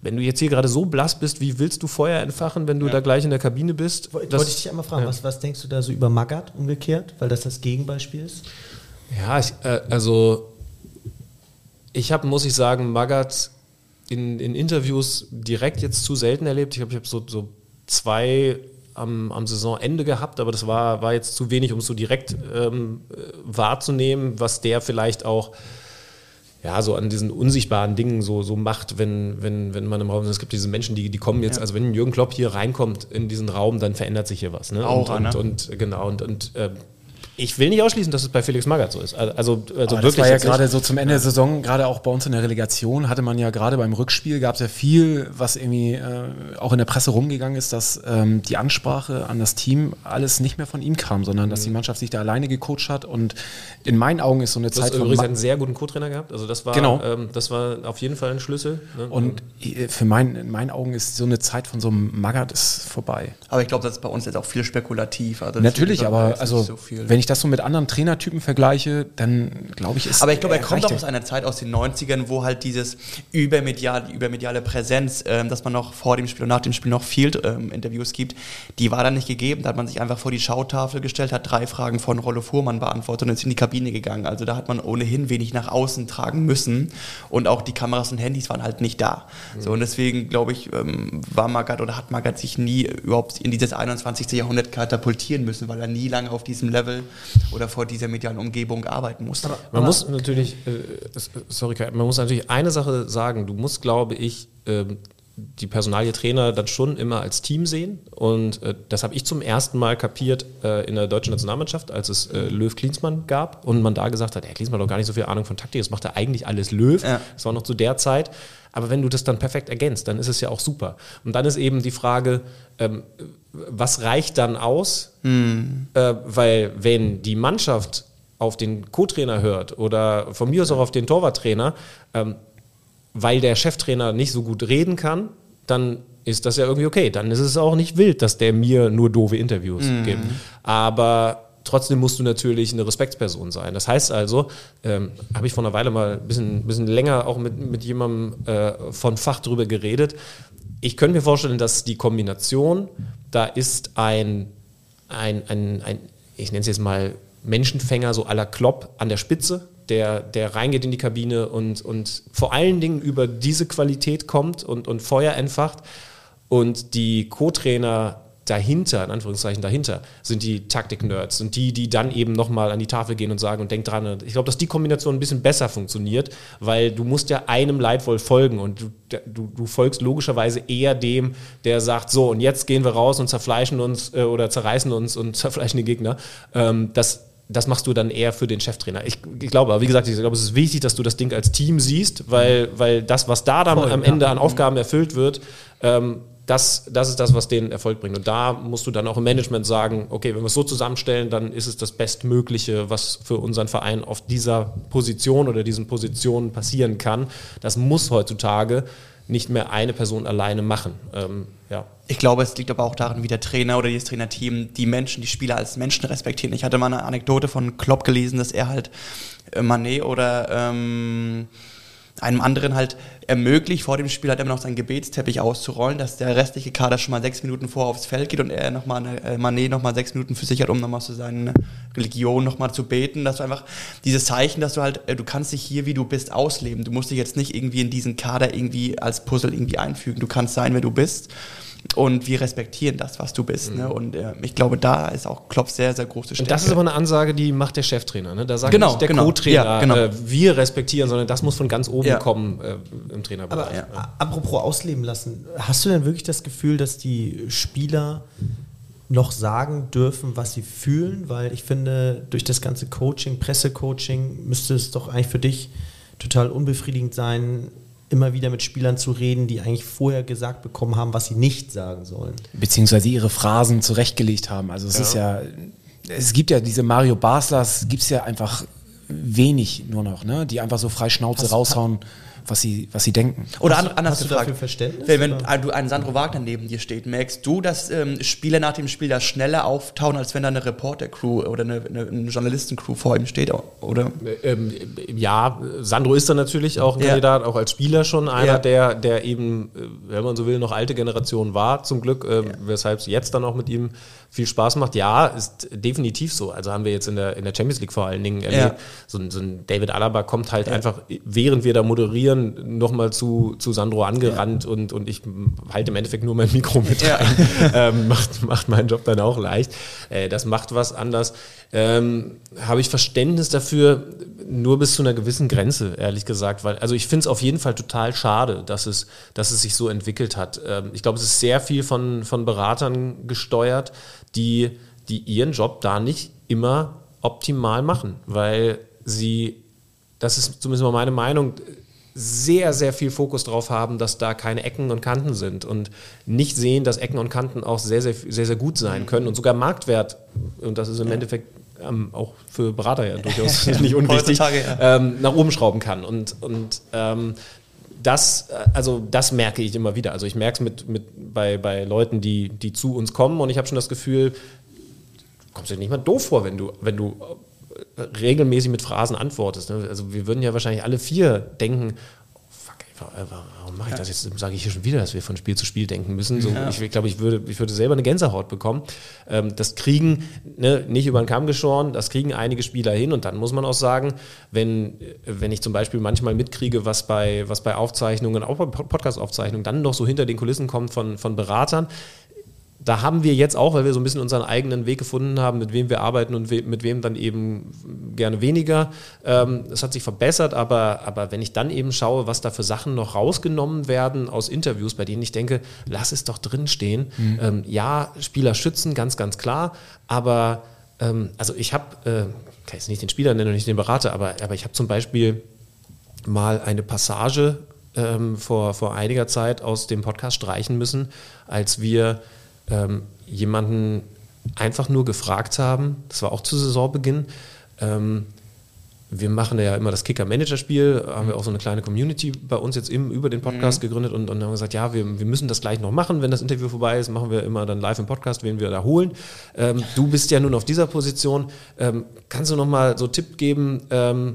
wenn du jetzt hier gerade so blass bist, wie willst du Feuer entfachen, wenn du da gleich in der Kabine bist? Wollte ich dich einmal fragen, was denkst du da so über Magath umgekehrt, weil das Gegenbeispiel ist? Ja, ich habe, muss ich sagen, Magath in Interviews direkt jetzt zu selten erlebt. Ich habe so zwei am Saisonende gehabt, aber das war jetzt zu wenig, um es so direkt wahrzunehmen, was der vielleicht auch so an diesen unsichtbaren Dingen so macht, wenn man im Raum ist. Es gibt diese Menschen, die kommen jetzt, also wenn Jürgen Klopp hier reinkommt in diesen Raum, dann verändert sich hier was. Ne? Und ich will nicht ausschließen, dass es bei Felix Magath so ist. Also wirklich, das war ja gerade so zum Ende der Saison, gerade auch bei uns in der Relegation, hatte man ja gerade beim Rückspiel, gab es ja viel, was irgendwie auch in der Presse rumgegangen ist, dass die Ansprache an das Team alles nicht mehr von ihm kam, sondern dass die Mannschaft sich da alleine gecoacht hat. Und in meinen Augen ist so eine Zeit von... Du hast übrigens einen sehr guten Co-Trainer gehabt. Also das war, das war auf jeden Fall ein Schlüssel. Ne? Und in meinen Augen ist so eine Zeit von so einem Magath ist vorbei. Aber ich glaube, das ist bei uns jetzt auch viel spekulativ. Also natürlich, aber also, so wenn ich das so mit anderen Trainertypen vergleiche, dann glaube ich, ist... Aber ich glaube, er kommt auch aus einer Zeit aus den 90ern, wo halt dieses übermediale Präsenz, dass man noch vor dem Spiel und nach dem Spiel noch Field-Interviews gibt, die war dann nicht gegeben. Da hat man sich einfach vor die Schautafel gestellt, hat 3 Fragen von Rollo Fuhrmann beantwortet und ist in die Kabine gegangen. Also da hat man ohnehin wenig nach außen tragen müssen, und auch die Kameras und Handys waren halt nicht da. Mhm. So, und deswegen, glaube ich, hat Magath sich nie überhaupt in dieses 21. Jahrhundert katapultieren müssen, weil er nie lange auf diesem Level oder vor dieser medialen Umgebung arbeiten musste. Man muss natürlich eine Sache sagen, du musst, glaube ich, die Personalie Trainer dann schon immer als Team sehen, und das habe ich zum ersten Mal kapiert in der deutschen Nationalmannschaft, als es Löw Klinsmann gab und man da gesagt hat, Klinsmann hat doch gar nicht so viel Ahnung von Taktik, das macht er eigentlich alles Löw, das war noch zu der Zeit, aber wenn du das dann perfekt ergänzt, dann ist es ja auch super. Und dann ist eben die Frage, was reicht dann aus, weil wenn die Mannschaft auf den Co-Trainer hört oder von mir aus auch auf den Torwarttrainer, weil der Cheftrainer nicht so gut reden kann, dann ist das ja irgendwie okay. Dann ist es auch nicht wild, dass der mir nur doofe Interviews gibt. Aber trotzdem musst du natürlich eine Respektsperson sein. Das heißt also, habe ich vor einer Weile mal ein bisschen länger auch mit jemandem von Fach drüber geredet. Ich könnte mir vorstellen, dass die Kombination, da ist ein ich nenne es jetzt mal Menschenfänger, so à la Klopp an der Spitze, der reingeht in die Kabine und vor allen Dingen über diese Qualität kommt und Feuer entfacht. Und die Co-Trainer dahinter, in Anführungszeichen dahinter, sind die Taktik-Nerds und die dann eben nochmal an die Tafel gehen und sagen und denk dran. Ich glaube, dass die Kombination ein bisschen besser funktioniert, weil du musst ja einem leidvoll folgen und du folgst logischerweise eher dem, der sagt, so und jetzt gehen wir raus und zerfleischen uns oder zerreißen uns und zerfleischen den Gegner. Das machst du dann eher für den Cheftrainer. Ich glaube, aber wie gesagt, es ist wichtig, dass du das Ding als Team siehst, weil das, was da dann am Ende an Aufgaben erfüllt wird, das ist das, was den Erfolg bringt. Und da musst du dann auch im Management sagen, okay, wenn wir es so zusammenstellen, dann ist es das Bestmögliche, was für unseren Verein auf dieser Position oder diesen Positionen passieren kann. Das muss heutzutage nicht mehr eine Person alleine machen. Ich glaube, es liegt aber auch daran, wie der Trainer oder das Trainerteam die Menschen, die Spieler als Menschen respektieren. Ich hatte mal eine Anekdote von Klopp gelesen, dass er halt Mané oder einem anderen halt ermöglicht, vor dem Spiel halt immer noch seinen Gebetsteppich auszurollen, dass der restliche Kader schon mal 6 Minuten vorher aufs Feld geht und er Mané nochmal 6 Minuten für sich hat, um nochmal zu seiner Religion nochmal zu beten, dass du einfach dieses Zeichen, dass du halt, du kannst dich hier, wie du bist, ausleben. Du musst dich jetzt nicht irgendwie in diesen Kader irgendwie als Puzzle irgendwie einfügen. Du kannst sein, wer du bist und wir respektieren das, was du bist. Mhm. Ne? Und ich glaube, da ist auch Klopp sehr, sehr große Stärke. Und das ist aber eine Ansage, die macht der Cheftrainer. Ne? Da sagt nicht der Co-Trainer, wir respektieren, sondern das muss von ganz oben kommen im Trainerbereich. Aber apropos ausleben lassen, hast du denn wirklich das Gefühl, dass die Spieler noch sagen dürfen, was sie fühlen? Weil ich finde, durch das ganze Coaching, Pressecoaching, müsste es doch eigentlich für dich total unbefriedigend sein, immer wieder mit Spielern zu reden, die eigentlich vorher gesagt bekommen haben, was sie nicht sagen sollen. Beziehungsweise ihre Phrasen zurechtgelegt haben. Also es ist ja, es gibt ja diese Mario Baslers, gibt es ja einfach wenig nur noch, ne? Die einfach so frei Schnauze raushauen, was sie denken. Oder anders gefragt, dafür Verständnis? Wenn du einen Sandro Wagner neben dir steht, merkst du, dass Spieler nach dem Spiel da schneller auftauen, als wenn da eine Reporter-Crew oder eine Journalisten-Crew vor ihm steht, oder? Ja, Sandro ist dann natürlich auch ein Kandidat, auch als Spieler schon einer, der eben, wenn man so will, noch alte Generation war, zum Glück, weshalb es jetzt dann auch mit ihm viel Spaß macht. Ja, ist definitiv so. Also haben wir jetzt in der Champions League vor allen Dingen erlebt, so ein David Alaba kommt halt einfach, während wir da moderieren, nochmal zu Sandro angerannt und ich halte im Endeffekt nur mein Mikro mit rein. Macht meinen Job dann auch leicht. Das macht was anders. Habe ich Verständnis dafür, nur bis zu einer gewissen Grenze, ehrlich gesagt. Weil, also ich finde es auf jeden Fall total schade, dass es sich so entwickelt hat. Ich glaube, es ist sehr viel von Beratern gesteuert, die ihren Job da nicht immer optimal machen, weil sie, das ist zumindest mal meine Meinung, sehr, sehr viel Fokus drauf haben, dass da keine Ecken und Kanten sind und nicht sehen, dass Ecken und Kanten auch sehr, sehr, sehr, sehr gut sein können und sogar Marktwert, und das ist im Endeffekt auch für Berater ja durchaus nicht unwichtig, nach oben schrauben kann. Und das merke ich immer wieder. Also ich merke es bei Leuten, die zu uns kommen, und ich habe schon das Gefühl, kommst du dir nicht mal doof vor, wenn du regelmäßig mit Phrasen antwortest. Also wir würden ja wahrscheinlich alle vier denken, oh fuck, warum mache ich das jetzt? Sage ich hier schon wieder, dass wir von Spiel zu Spiel denken müssen. So, ich glaube, ich würde selber eine Gänsehaut bekommen. Das kriegen, nicht über den Kamm geschoren, das kriegen einige Spieler hin, und dann muss man auch sagen, wenn ich zum Beispiel manchmal mitkriege, was bei Aufzeichnungen, auch bei Podcast-Aufzeichnungen, dann noch so hinter den Kulissen kommt von Beratern, da haben wir jetzt auch, weil wir so ein bisschen unseren eigenen Weg gefunden haben, mit wem wir arbeiten und mit wem dann eben gerne weniger. Es hat sich verbessert, aber wenn ich dann eben schaue, was da für Sachen noch rausgenommen werden aus Interviews, bei denen ich denke, lass es doch drinstehen. Ja, Spieler schützen, ganz, ganz klar. Aber also ich habe, kann jetzt nicht den Spieler nennen und nicht den Berater, aber ich habe zum Beispiel mal eine Passage vor einiger Zeit aus dem Podcast streichen müssen, als wir jemanden einfach nur gefragt haben, das war auch zu Saisonbeginn, Wir machen ja immer das Kicker-Manager-Spiel, haben wir auch so eine kleine Community bei uns jetzt über den Podcast gegründet und haben gesagt, ja, wir müssen das gleich noch machen, wenn das Interview vorbei ist, machen wir immer dann live im Podcast, wen wir da holen. Du bist ja nun auf dieser Position. Kannst du nochmal so einen Tipp geben,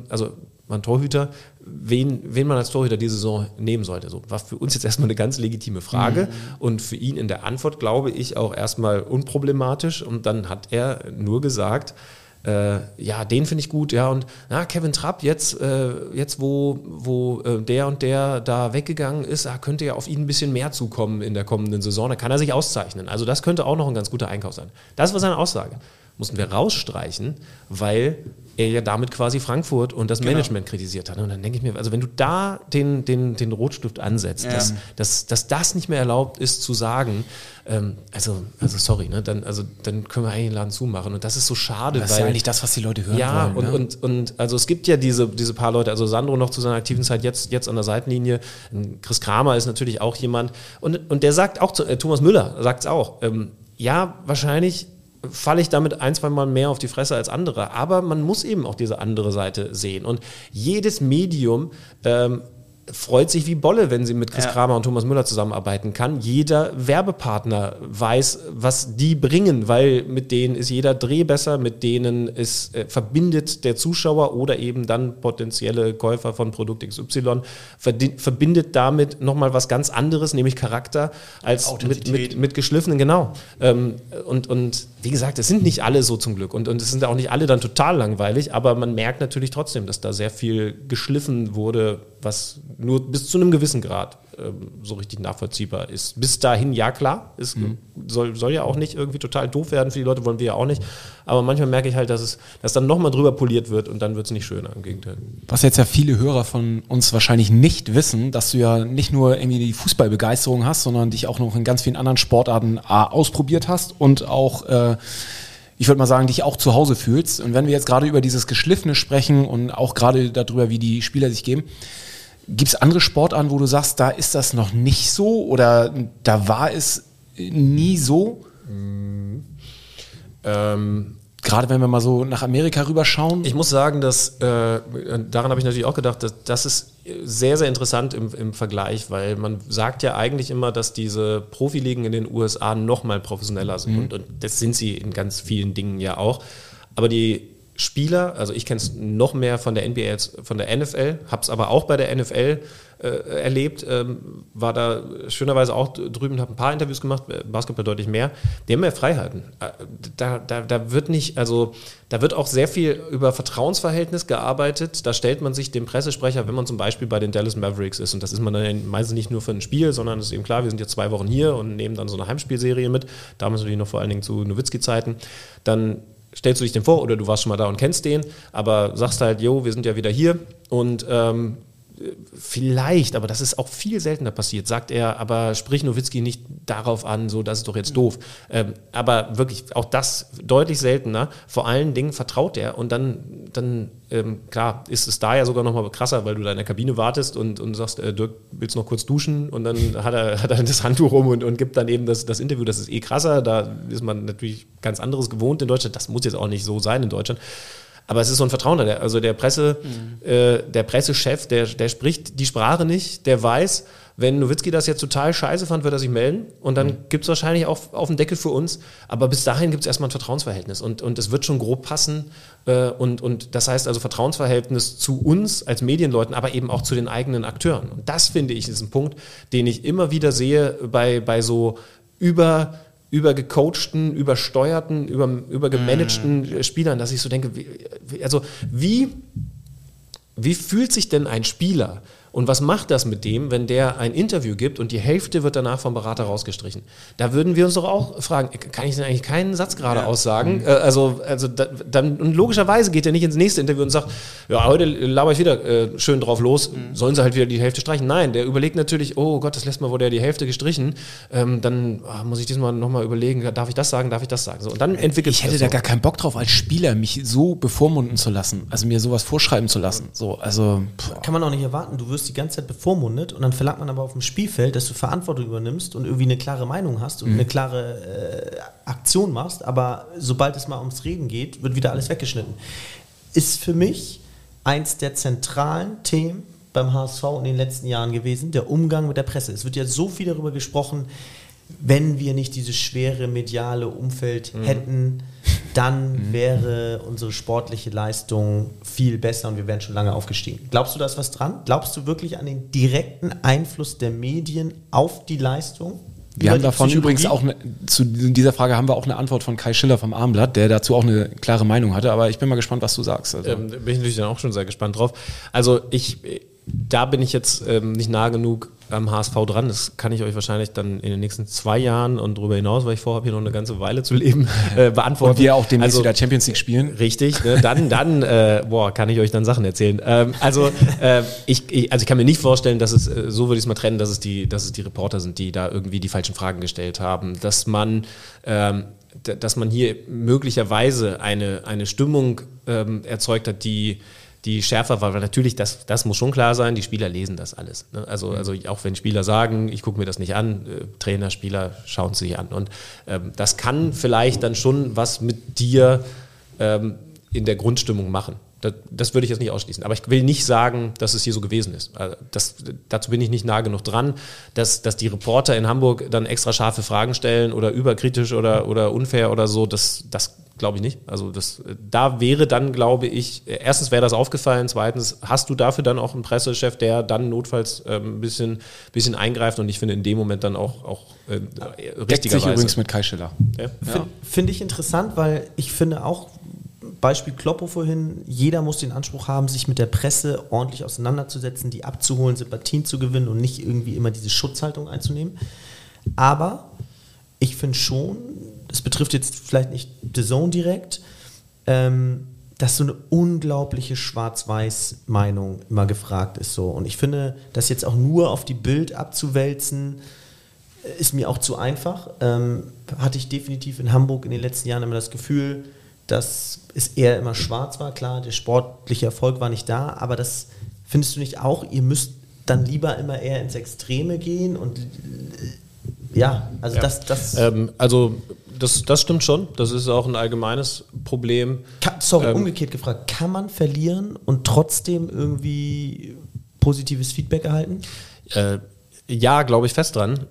also man Torhüter, wen man als Torhüter diese Saison nehmen sollte? So, war für uns jetzt erstmal eine ganz legitime Frage und für ihn in der Antwort, glaube ich, auch erstmal unproblematisch, und dann hat er nur gesagt, ja, den finde ich gut, ja, und na, Kevin Trapp, jetzt wo der und der da weggegangen ist, könnte ja auf ihn ein bisschen mehr zukommen in der kommenden Saison, da kann er sich auszeichnen. Also das könnte auch noch ein ganz guter Einkauf sein. Das war seine Aussage. Mussten wir rausstreichen, weil er ja damit quasi Frankfurt und das Management kritisiert hat. Und dann denke ich mir, also wenn du da den Rotstift ansetzt, dass das nicht mehr erlaubt ist zu sagen, also sorry, ne? Dann können wir eigentlich den Laden zumachen. Und das ist so schade. Das ist ja eigentlich das, was die Leute hören wollen. Ja, und also es gibt ja diese paar Leute, also Sandro noch zu seiner aktiven Zeit, jetzt an der Seitenlinie. Chris Kramer ist natürlich auch jemand. Und der sagt auch, Thomas Müller sagt es auch, ja, wahrscheinlich falle ich damit ein, zwei Mal mehr auf die Fresse als andere. Aber man muss eben auch diese andere Seite sehen. Und jedes Medium freut sich wie Bolle, wenn sie mit Chris Kramer und Thomas Müller zusammenarbeiten kann. Jeder Werbepartner weiß, was die bringen, weil mit denen ist jeder Dreh besser, mit denen ist, verbindet der Zuschauer oder eben dann potenzielle Käufer von Produkt XY, verbindet damit nochmal was ganz anderes, nämlich Charakter, als mit geschliffenen, genau. Und wie gesagt, es sind nicht alle so zum Glück und es sind auch nicht alle dann total langweilig, aber man merkt natürlich trotzdem, dass da sehr viel geschliffen wurde, was nur bis zu einem gewissen Grad so richtig nachvollziehbar ist. Bis dahin, ja klar, soll ja auch nicht irgendwie total doof werden, für die Leute wollen wir ja auch nicht, aber manchmal merke ich halt, dass dann nochmal drüber poliert wird und dann wird es nicht schöner, im Gegenteil. Was jetzt ja viele Hörer von uns wahrscheinlich nicht wissen, dass du ja nicht nur irgendwie die Fußballbegeisterung hast, sondern dich auch noch in ganz vielen anderen Sportarten ausprobiert hast und auch ich würde mal sagen, dich auch zu Hause fühlst. Und wenn wir jetzt gerade über dieses Geschliffene sprechen und auch gerade darüber, wie die Spieler sich geben, gibt es andere Sportarten, wo du sagst, da ist das noch nicht so oder da war es nie so? Gerade wenn wir mal so nach Amerika rüberschauen. Ich muss sagen, dass daran habe ich natürlich auch gedacht, dass das ist sehr, sehr interessant im Vergleich, weil man sagt ja eigentlich immer, dass diese Profiligen in den USA noch mal professioneller sind. Und das sind sie in ganz vielen Dingen ja auch. Aber die Spieler, also ich kenne es noch mehr von der NBA als von der NFL, habe es aber auch bei der NFL erlebt, war da schönerweise auch drüben, habe ein paar Interviews gemacht, Basketball deutlich mehr, die haben mehr Freiheiten. Da wird nicht, also da wird auch sehr viel über Vertrauensverhältnis gearbeitet, da stellt man sich dem Pressesprecher, wenn man zum Beispiel bei den Dallas Mavericks ist, und das ist man dann meistens nicht nur für ein Spiel, sondern es ist eben klar, wir sind jetzt 2 Wochen hier und nehmen dann so eine Heimspielserie mit, damals natürlich noch vor allen Dingen zu Nowitzki-Zeiten, dann stellst du dich dem vor oder du warst schon mal da und kennst den, aber sagst halt, jo, wir sind ja wieder hier und vielleicht, aber das ist auch viel seltener passiert, sagt er, aber sprich Nowitzki nicht darauf an, so, das ist doch jetzt doof. Aber wirklich, auch das deutlich seltener, vor allen Dingen vertraut er und dann klar, ist es da ja sogar nochmal krasser, weil du da in der Kabine wartest und sagst, Dirk, willst du noch kurz duschen? Und dann hat er das Handtuch rum und gibt dann eben das Interview, das ist krasser, da ist man natürlich ganz anderes gewohnt in Deutschland, das muss jetzt auch nicht so sein in Deutschland. Aber es ist so ein Vertrauen, also der Pressechef, der spricht die Sprache nicht, der weiß, wenn Nowitzki das jetzt total scheiße fand, wird er sich melden und dann gibt's wahrscheinlich auch auf den Deckel für uns, aber bis dahin gibt's erstmal ein Vertrauensverhältnis und es wird schon grob passen und das heißt also Vertrauensverhältnis zu uns als Medienleuten, aber eben auch zu den eigenen Akteuren, und das finde ich ist ein Punkt, den ich immer wieder sehe bei so übergecoachten, übersteuerten, übergemanagten Spielern, dass ich so denke, wie fühlt sich denn ein Spieler und was macht das mit dem, wenn der ein Interview gibt und die Hälfte wird danach vom Berater rausgestrichen? Da würden wir uns doch auch fragen, kann ich denn eigentlich keinen Satz gerade aussagen? Dann, und logischerweise geht er nicht ins nächste Interview und sagt, ja, heute laber ich wieder schön drauf los, sollen sie halt wieder die Hälfte streichen? Nein, der überlegt natürlich, oh Gott, das letzte Mal wurde ja die Hälfte gestrichen, dann muss ich diesmal nochmal überlegen, darf ich das sagen? So, und dann entwickelt ich hätte da so gar keinen Bock drauf als Spieler, mich so bevormunden zu lassen, also mir sowas vorschreiben zu lassen. So, also, kann man auch nicht erwarten, du wirst die ganze Zeit bevormundet und dann verlangt man aber auf dem Spielfeld, dass du Verantwortung übernimmst und irgendwie eine klare Meinung hast und eine klare Aktion machst, aber sobald es mal ums Reden geht, wird wieder alles weggeschnitten. ist für mich eins der zentralen Themen beim HSV in den letzten Jahren gewesen, der Umgang mit der Presse. Es wird ja so viel darüber gesprochen, wenn wir nicht dieses schwere mediale Umfeld hätten, dann wäre unsere sportliche Leistung viel besser und wir wären schon lange aufgestiegen. Glaubst du, da ist was dran? Glaubst du wirklich an den direkten Einfluss der Medien auf die Leistung? Wir haben davon übrigens auch, zu dieser Frage haben wir auch eine Antwort von Kai Schiller vom Abendblatt, der dazu auch eine klare Meinung hatte, aber ich bin mal gespannt, was du sagst. Also. Bin ich natürlich dann auch schon sehr gespannt drauf. Also da bin ich jetzt nicht nah genug am HSV dran, das kann ich euch wahrscheinlich dann in den nächsten 2 Jahren und darüber hinaus, weil ich vorhabe, hier noch eine ganze Weile zu leben, beantworten. Und wir auch demnächst wieder Champions League spielen. Richtig, ne? dann kann ich euch dann Sachen erzählen. Ich kann mir nicht vorstellen, dass es, so würde ich es mal trennen, dass es die Reporter sind, die da irgendwie die falschen Fragen gestellt haben, dass man hier möglicherweise eine Stimmung erzeugt hat, die schärfer war, weil natürlich, das muss schon klar sein, die Spieler lesen das alles. Ne? Also auch wenn Spieler sagen, ich gucke mir das nicht an, Trainer, Spieler schauen es sich an. Und das kann vielleicht dann schon was mit dir in der Grundstimmung machen. Das würde ich jetzt nicht ausschließen. Aber ich will nicht sagen, dass es hier so gewesen ist. Also dazu bin ich nicht nah genug dran, dass die Reporter in Hamburg dann extra scharfe Fragen stellen oder überkritisch oder unfair oder so. Das glaube ich nicht. Also da wäre dann, glaube ich, erstens wäre das aufgefallen, zweitens hast du dafür dann auch einen Pressechef, der dann notfalls ein bisschen eingreift und ich finde in dem Moment dann auch richtigerweise. Deckt sich übrigens mit Kai Schiller. Ja? Ja. Finde ich interessant, weil ich finde auch, Beispiel Kloppo vorhin, jeder muss den Anspruch haben, sich mit der Presse ordentlich auseinanderzusetzen, die abzuholen, Sympathien zu gewinnen und nicht irgendwie immer diese Schutzhaltung einzunehmen. Aber ich finde schon, das betrifft jetzt vielleicht nicht DAZN direkt, dass so eine unglaubliche Schwarz-Weiß-Meinung immer gefragt ist. So. Und ich finde, das jetzt auch nur auf die Bild abzuwälzen, ist mir auch zu einfach. Hatte ich definitiv in Hamburg in den letzten Jahren immer das Gefühl, dass es eher immer schwarz war. Klar, der sportliche Erfolg war nicht da, aber das findest du nicht auch? Ihr müsst dann lieber immer eher ins Extreme gehen und Das stimmt schon. Das ist auch ein allgemeines Problem. Umgekehrt gefragt. Kann man verlieren und trotzdem irgendwie positives Feedback erhalten? Ja, glaube ich fest dran.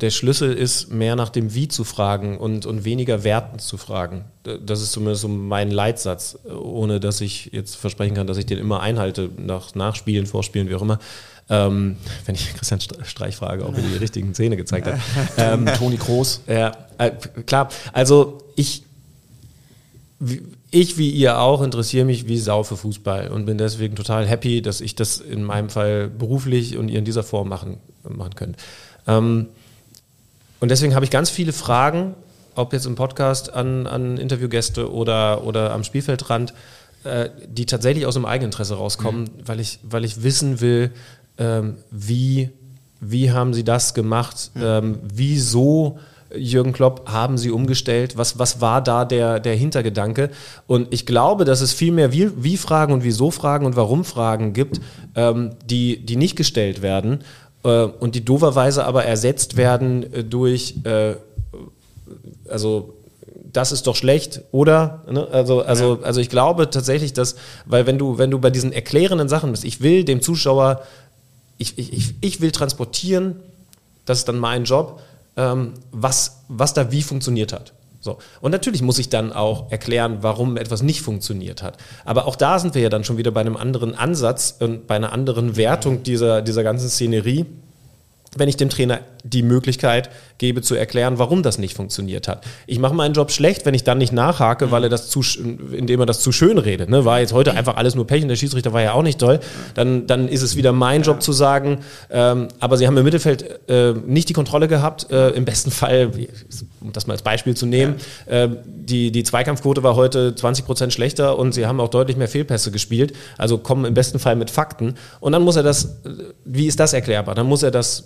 Der Schlüssel ist, mehr nach dem Wie zu fragen und weniger wertend zu fragen. Das ist zumindest so mein Leitsatz, ohne dass ich jetzt versprechen kann, dass ich den immer einhalte, nach Nachspielen, Vorspielen, wie auch immer. Wenn ich Christian Streich frage, ob er die richtigen Zähne gezeigt hat. Toni Kroos. Ja, klar. Also ich wie ihr auch interessiere mich wie Sau für Fußball und bin deswegen total happy, dass ich das in meinem Fall beruflich und ihr in dieser Form machen könnt. Und deswegen habe ich ganz viele Fragen, ob jetzt im Podcast an Interviewgäste oder am Spielfeldrand, die tatsächlich aus dem Eigeninteresse rauskommen, weil ich wissen will, wie haben sie das gemacht, wieso Jürgen Klopp haben sie umgestellt, was war da der Hintergedanke? Und ich glaube, dass es viel mehr Wie-Fragen und Wieso-Fragen und Warum-Fragen gibt, die nicht gestellt werden und die dooferweise aber ersetzt werden durch das ist doch schlecht, oder? Ne? Also ich glaube tatsächlich, dass, weil wenn du bei diesen erklärenden Sachen bist, ich will dem Zuschauer, ich will transportieren, das ist dann mein Job, was da wie funktioniert hat. So. Und natürlich muss ich dann auch erklären, warum etwas nicht funktioniert hat. Aber auch da sind wir ja dann schon wieder bei einem anderen Ansatz und bei einer anderen Wertung dieser ganzen Szenerie, wenn ich dem Trainer die Möglichkeit gebe, zu erklären, warum das nicht funktioniert hat. Ich mache meinen Job schlecht, wenn ich dann nicht nachhake, weil er indem er das zu schön redet. Ne? War jetzt heute einfach alles nur Pech und der Schiedsrichter war ja auch nicht toll. Dann ist es wieder mein Job zu sagen, aber sie haben im Mittelfeld nicht die Kontrolle gehabt. Im besten Fall, um das mal als Beispiel zu nehmen, die Zweikampfquote war heute 20% schlechter und sie haben auch deutlich mehr Fehlpässe gespielt. Also kommen im besten Fall mit Fakten. Und dann muss er das, wie ist das erklärbar? Dann muss er das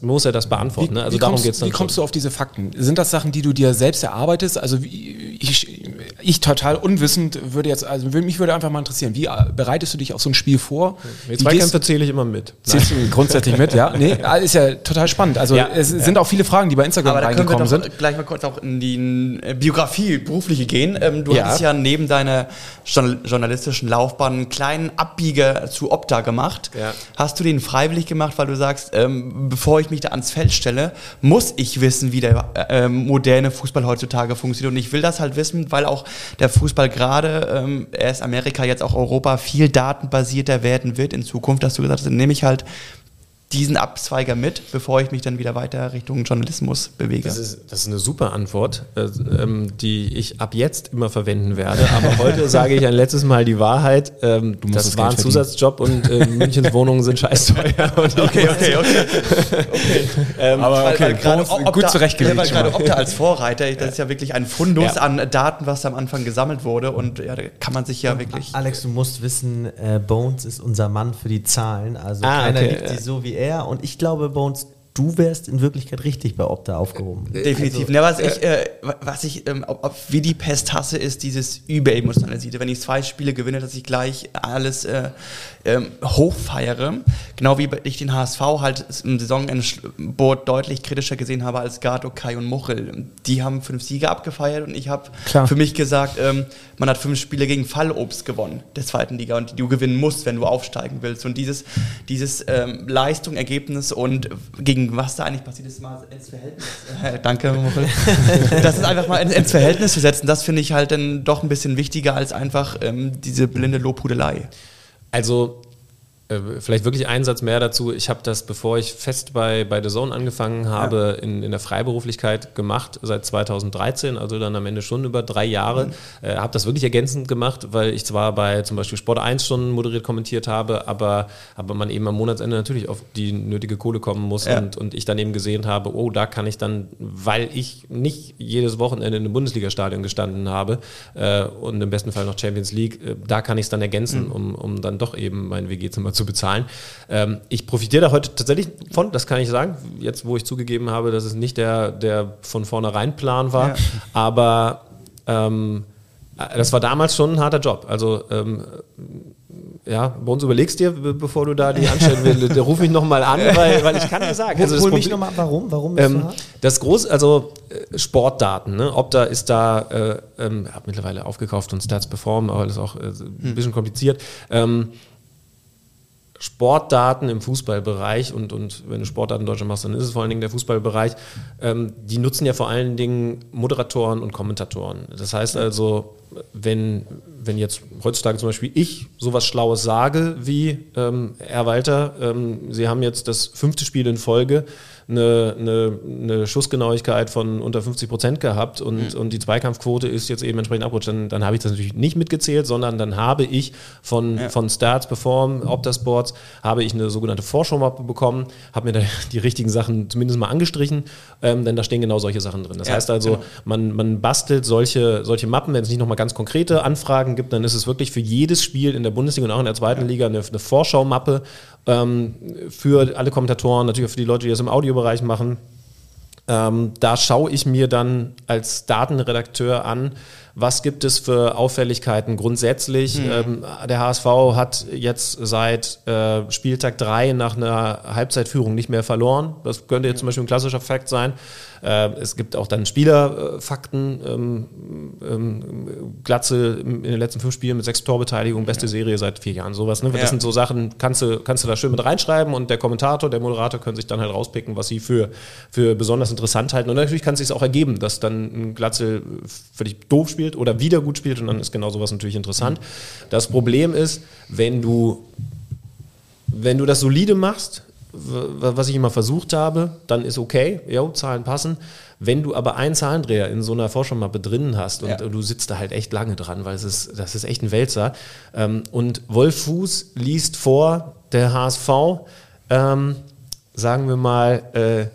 beantworten. Ne? Also darum geht's dann. Wie kommst du auf diese Fakten? Sind das Sachen, die du dir selbst erarbeitest? Also ich ich total unwissend würde jetzt, also mich würde einfach mal interessieren, wie bereitest du dich auf so ein Spiel vor? Jetzt Zweikämpfe zähle ich immer mit. Zählst du grundsätzlich mit, ja? Nee, ist ja total spannend. Also ja, es sind auch viele Fragen, die bei Instagram reingekommen sind. Aber da können wir gleich mal kurz auch in die Biografie, berufliche gehen. Du hattest ja neben deiner journalistischen Laufbahn einen kleinen Abbieger zu Opta gemacht. Ja. Hast du den freiwillig gemacht, weil du sagst, bevor ich mich da ans Feld stelle, muss ich wissen, wie der moderne Fußball heutzutage funktioniert. Und ich will das halt wissen, weil auch der Fußball gerade, erst Amerika, jetzt auch Europa, viel datenbasierter werden wird in Zukunft. Dass du gesagt hast, dann nehme ich halt diesen Abzweiger mit, bevor ich mich dann wieder weiter Richtung Journalismus bewege. Das ist eine super Antwort, die ich ab jetzt immer verwenden werde. Aber heute sage ich ein letztes Mal die Wahrheit. Das war ein Zusatzjob und Münchens Wohnungen sind scheiß teuer. Okay. Aber okay, gut zurechtgelegt. Weil gerade Opta als Vorreiter, das ist ja wirklich ein Fundus an Daten, was am Anfang gesammelt wurde. Und ja, da kann man sich ja wirklich... Alex, du musst wissen, Bones ist unser Mann für die Zahlen. Also keiner liegt sie so wie er. Und ich glaube, Bones, du wärst in Wirklichkeit richtig bei Opta aufgehoben. Definitiv. Also, was ich wie die Pest hasse, ist dieses Überemotionalisierte. Wenn ich 2 Spiele gewinne, dass ich gleich alles hochfeiere. Genau wie ich den HSV halt im Saisonendsport deutlich kritischer gesehen habe als Gato, Kai und Muchel. Die haben 5 Siege abgefeiert und ich habe für mich gesagt, man hat 5 Spiele gegen Fallobst gewonnen, der zweiten Liga, und du gewinnen musst, wenn du aufsteigen willst. Und dieses Leistung, Ergebnis und gegen was da eigentlich passiert ist, mal ins Verhältnis. Danke, Muchel. Das ist einfach mal ins Verhältnis zu setzen. Das finde ich halt dann doch ein bisschen wichtiger als einfach diese blinde Lobhudelei. Also vielleicht wirklich einen Satz mehr dazu. Ich habe das, bevor ich fest bei DAZN angefangen habe, in der Freiberuflichkeit gemacht, seit 2013, also dann am Ende schon über 3 Jahre. Habe das wirklich ergänzend gemacht, weil ich zwar bei zum Beispiel Sport 1 schon moderiert kommentiert habe, aber man eben am Monatsende natürlich auf die nötige Kohle kommen muss und ich dann eben gesehen habe, da kann ich dann, weil ich nicht jedes Wochenende in einem Bundesliga-Stadion gestanden habe und im besten Fall noch Champions League, da kann ich es dann ergänzen, um dann doch eben mein WG-Zimmer zu bezahlen. Ich profitiere da heute tatsächlich von, das kann ich sagen, jetzt wo ich zugegeben habe, dass es nicht der von vornherein Plan war, aber das war damals schon ein harter Job. Also bei uns überlegst dir, bevor du da die anstellen willst, ruf mich nochmal an, weil ich kann dir sagen. Also hol mich nochmal, warum bist du hart? Das große, also Sportdaten, ne? Opta ist da, habe mittlerweile aufgekauft und Stats Perform, aber das ist auch ein bisschen kompliziert. Sportdaten im Fußballbereich und wenn du Sportdaten in Deutschland machst, dann ist es vor allen Dingen der Fußballbereich, die nutzen ja vor allen Dingen Moderatoren und Kommentatoren. Das heißt also, wenn jetzt heutzutage zum Beispiel ich sowas Schlaues sage wie Herr Walter, Sie haben jetzt das 5. Spiel in Folge eine Schussgenauigkeit von unter 50% gehabt und die Zweikampfquote ist jetzt eben entsprechend abrutscht, dann habe ich das natürlich nicht mitgezählt, sondern dann habe ich von Stats Perform, Opta Sports, habe ich eine sogenannte Vorschau-Mappe bekommen, habe mir da die richtigen Sachen zumindest mal angestrichen, denn da stehen genau solche Sachen drin. Das heißt also, man bastelt solche Mappen, wenn es nicht nochmal ganz konkrete Anfragen gibt, dann ist es wirklich für jedes Spiel in der Bundesliga und auch in der zweiten Liga eine Vorschau-Mappe für alle Kommentatoren, natürlich auch für die Leute, die das im Audiobereich machen. Da schaue ich mir dann als Datenredakteur an, was gibt es für Auffälligkeiten grundsätzlich. Der HSV hat jetzt seit Spieltag 3 nach einer Halbzeitführung nicht mehr verloren. Das könnte jetzt zum Beispiel ein klassischer Fakt sein. Es gibt auch dann Spielerfakten. Glatzel in den letzten 5 Spielen mit 6 Torbeteiligung, beste Serie seit 4 Jahren, sowas. Ne? Das sind so Sachen, kannst du da schön mit reinschreiben und der Moderator können sich dann halt rauspicken, was sie für besonders interessant halten. Und natürlich kann es sich auch ergeben, dass dann ein Glatzel völlig doof spielt oder wieder gut spielt und dann ist genau sowas natürlich interessant. Das Problem ist, wenn du das solide machst, was ich immer versucht habe, dann ist okay, Zahlen passen. Wenn du aber einen Zahlendreher in so einer Vorschau-Mappe drin hast und du sitzt da halt echt lange dran, weil das ist echt ein Wälzer. Und Wolf Fuß liest vor, der HSV, sagen wir mal,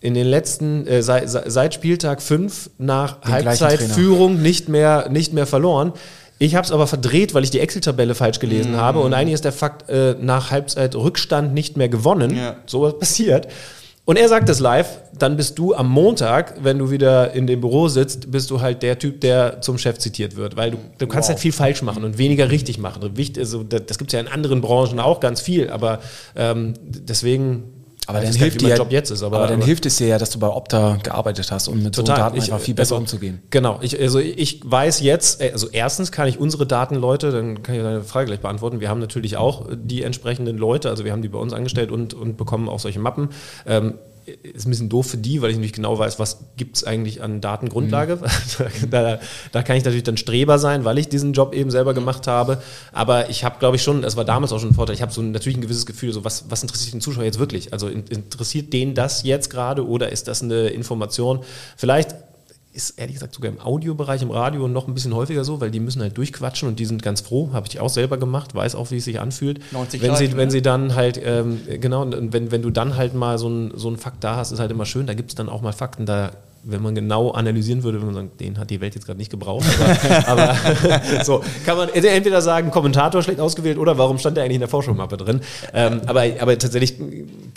in den letzten, seit Spieltag 5 nach den Halbzeitführung nicht mehr verloren. Ich habe es aber verdreht, weil ich die Excel-Tabelle falsch gelesen habe und eigentlich ist der Fakt nach Halbzeit Rückstand nicht mehr gewonnen. So was passiert. Und er sagt das live, dann bist du am Montag, wenn du wieder in dem Büro sitzt, bist du halt der Typ, der zum Chef zitiert wird, weil du kannst halt viel falsch machen und weniger richtig machen. Also, das gibt es ja in anderen Branchen auch ganz viel, aber deswegen... Aber dann hilft dir Job jetzt ist, aber dann hilft es dir ja, dass du bei Opta gearbeitet hast, um mit so Daten einfach viel besser umzugehen. Genau. Ich weiß jetzt, also erstens kann ich unsere Daten, Leute, dann kann ich deine Frage gleich beantworten. Wir haben natürlich auch die entsprechenden Leute, also wir haben die bei uns angestellt und bekommen auch solche Mappen. Ist ein bisschen doof für die, weil ich nicht genau weiß, was gibt es eigentlich an Datengrundlage. Mhm. Da kann ich natürlich dann Streber sein, weil ich diesen Job eben selber gemacht habe. Aber ich habe, glaube ich, schon, es war damals auch schon ein Vorteil, ich habe so natürlich ein gewisses Gefühl, so was interessiert den Zuschauer jetzt wirklich? Also interessiert den das jetzt gerade oder ist das eine Information? Vielleicht ist ehrlich gesagt sogar im Audiobereich, im Radio noch ein bisschen häufiger so, weil die müssen halt durchquatschen und die sind ganz froh, habe ich auch selber gemacht, weiß auch, wie es sich anfühlt. 90 wenn Leute, wenn sie dann halt, genau, und wenn du dann halt mal so einen Fakt da hast, ist halt immer schön, da gibt es dann auch mal Fakten, da wenn man genau analysieren würde, würde man sagen, den hat die Welt jetzt gerade nicht gebraucht. Aber so kann man entweder sagen, Kommentator schlecht ausgewählt oder warum stand der eigentlich in der Vorschaumappe drin? Aber tatsächlich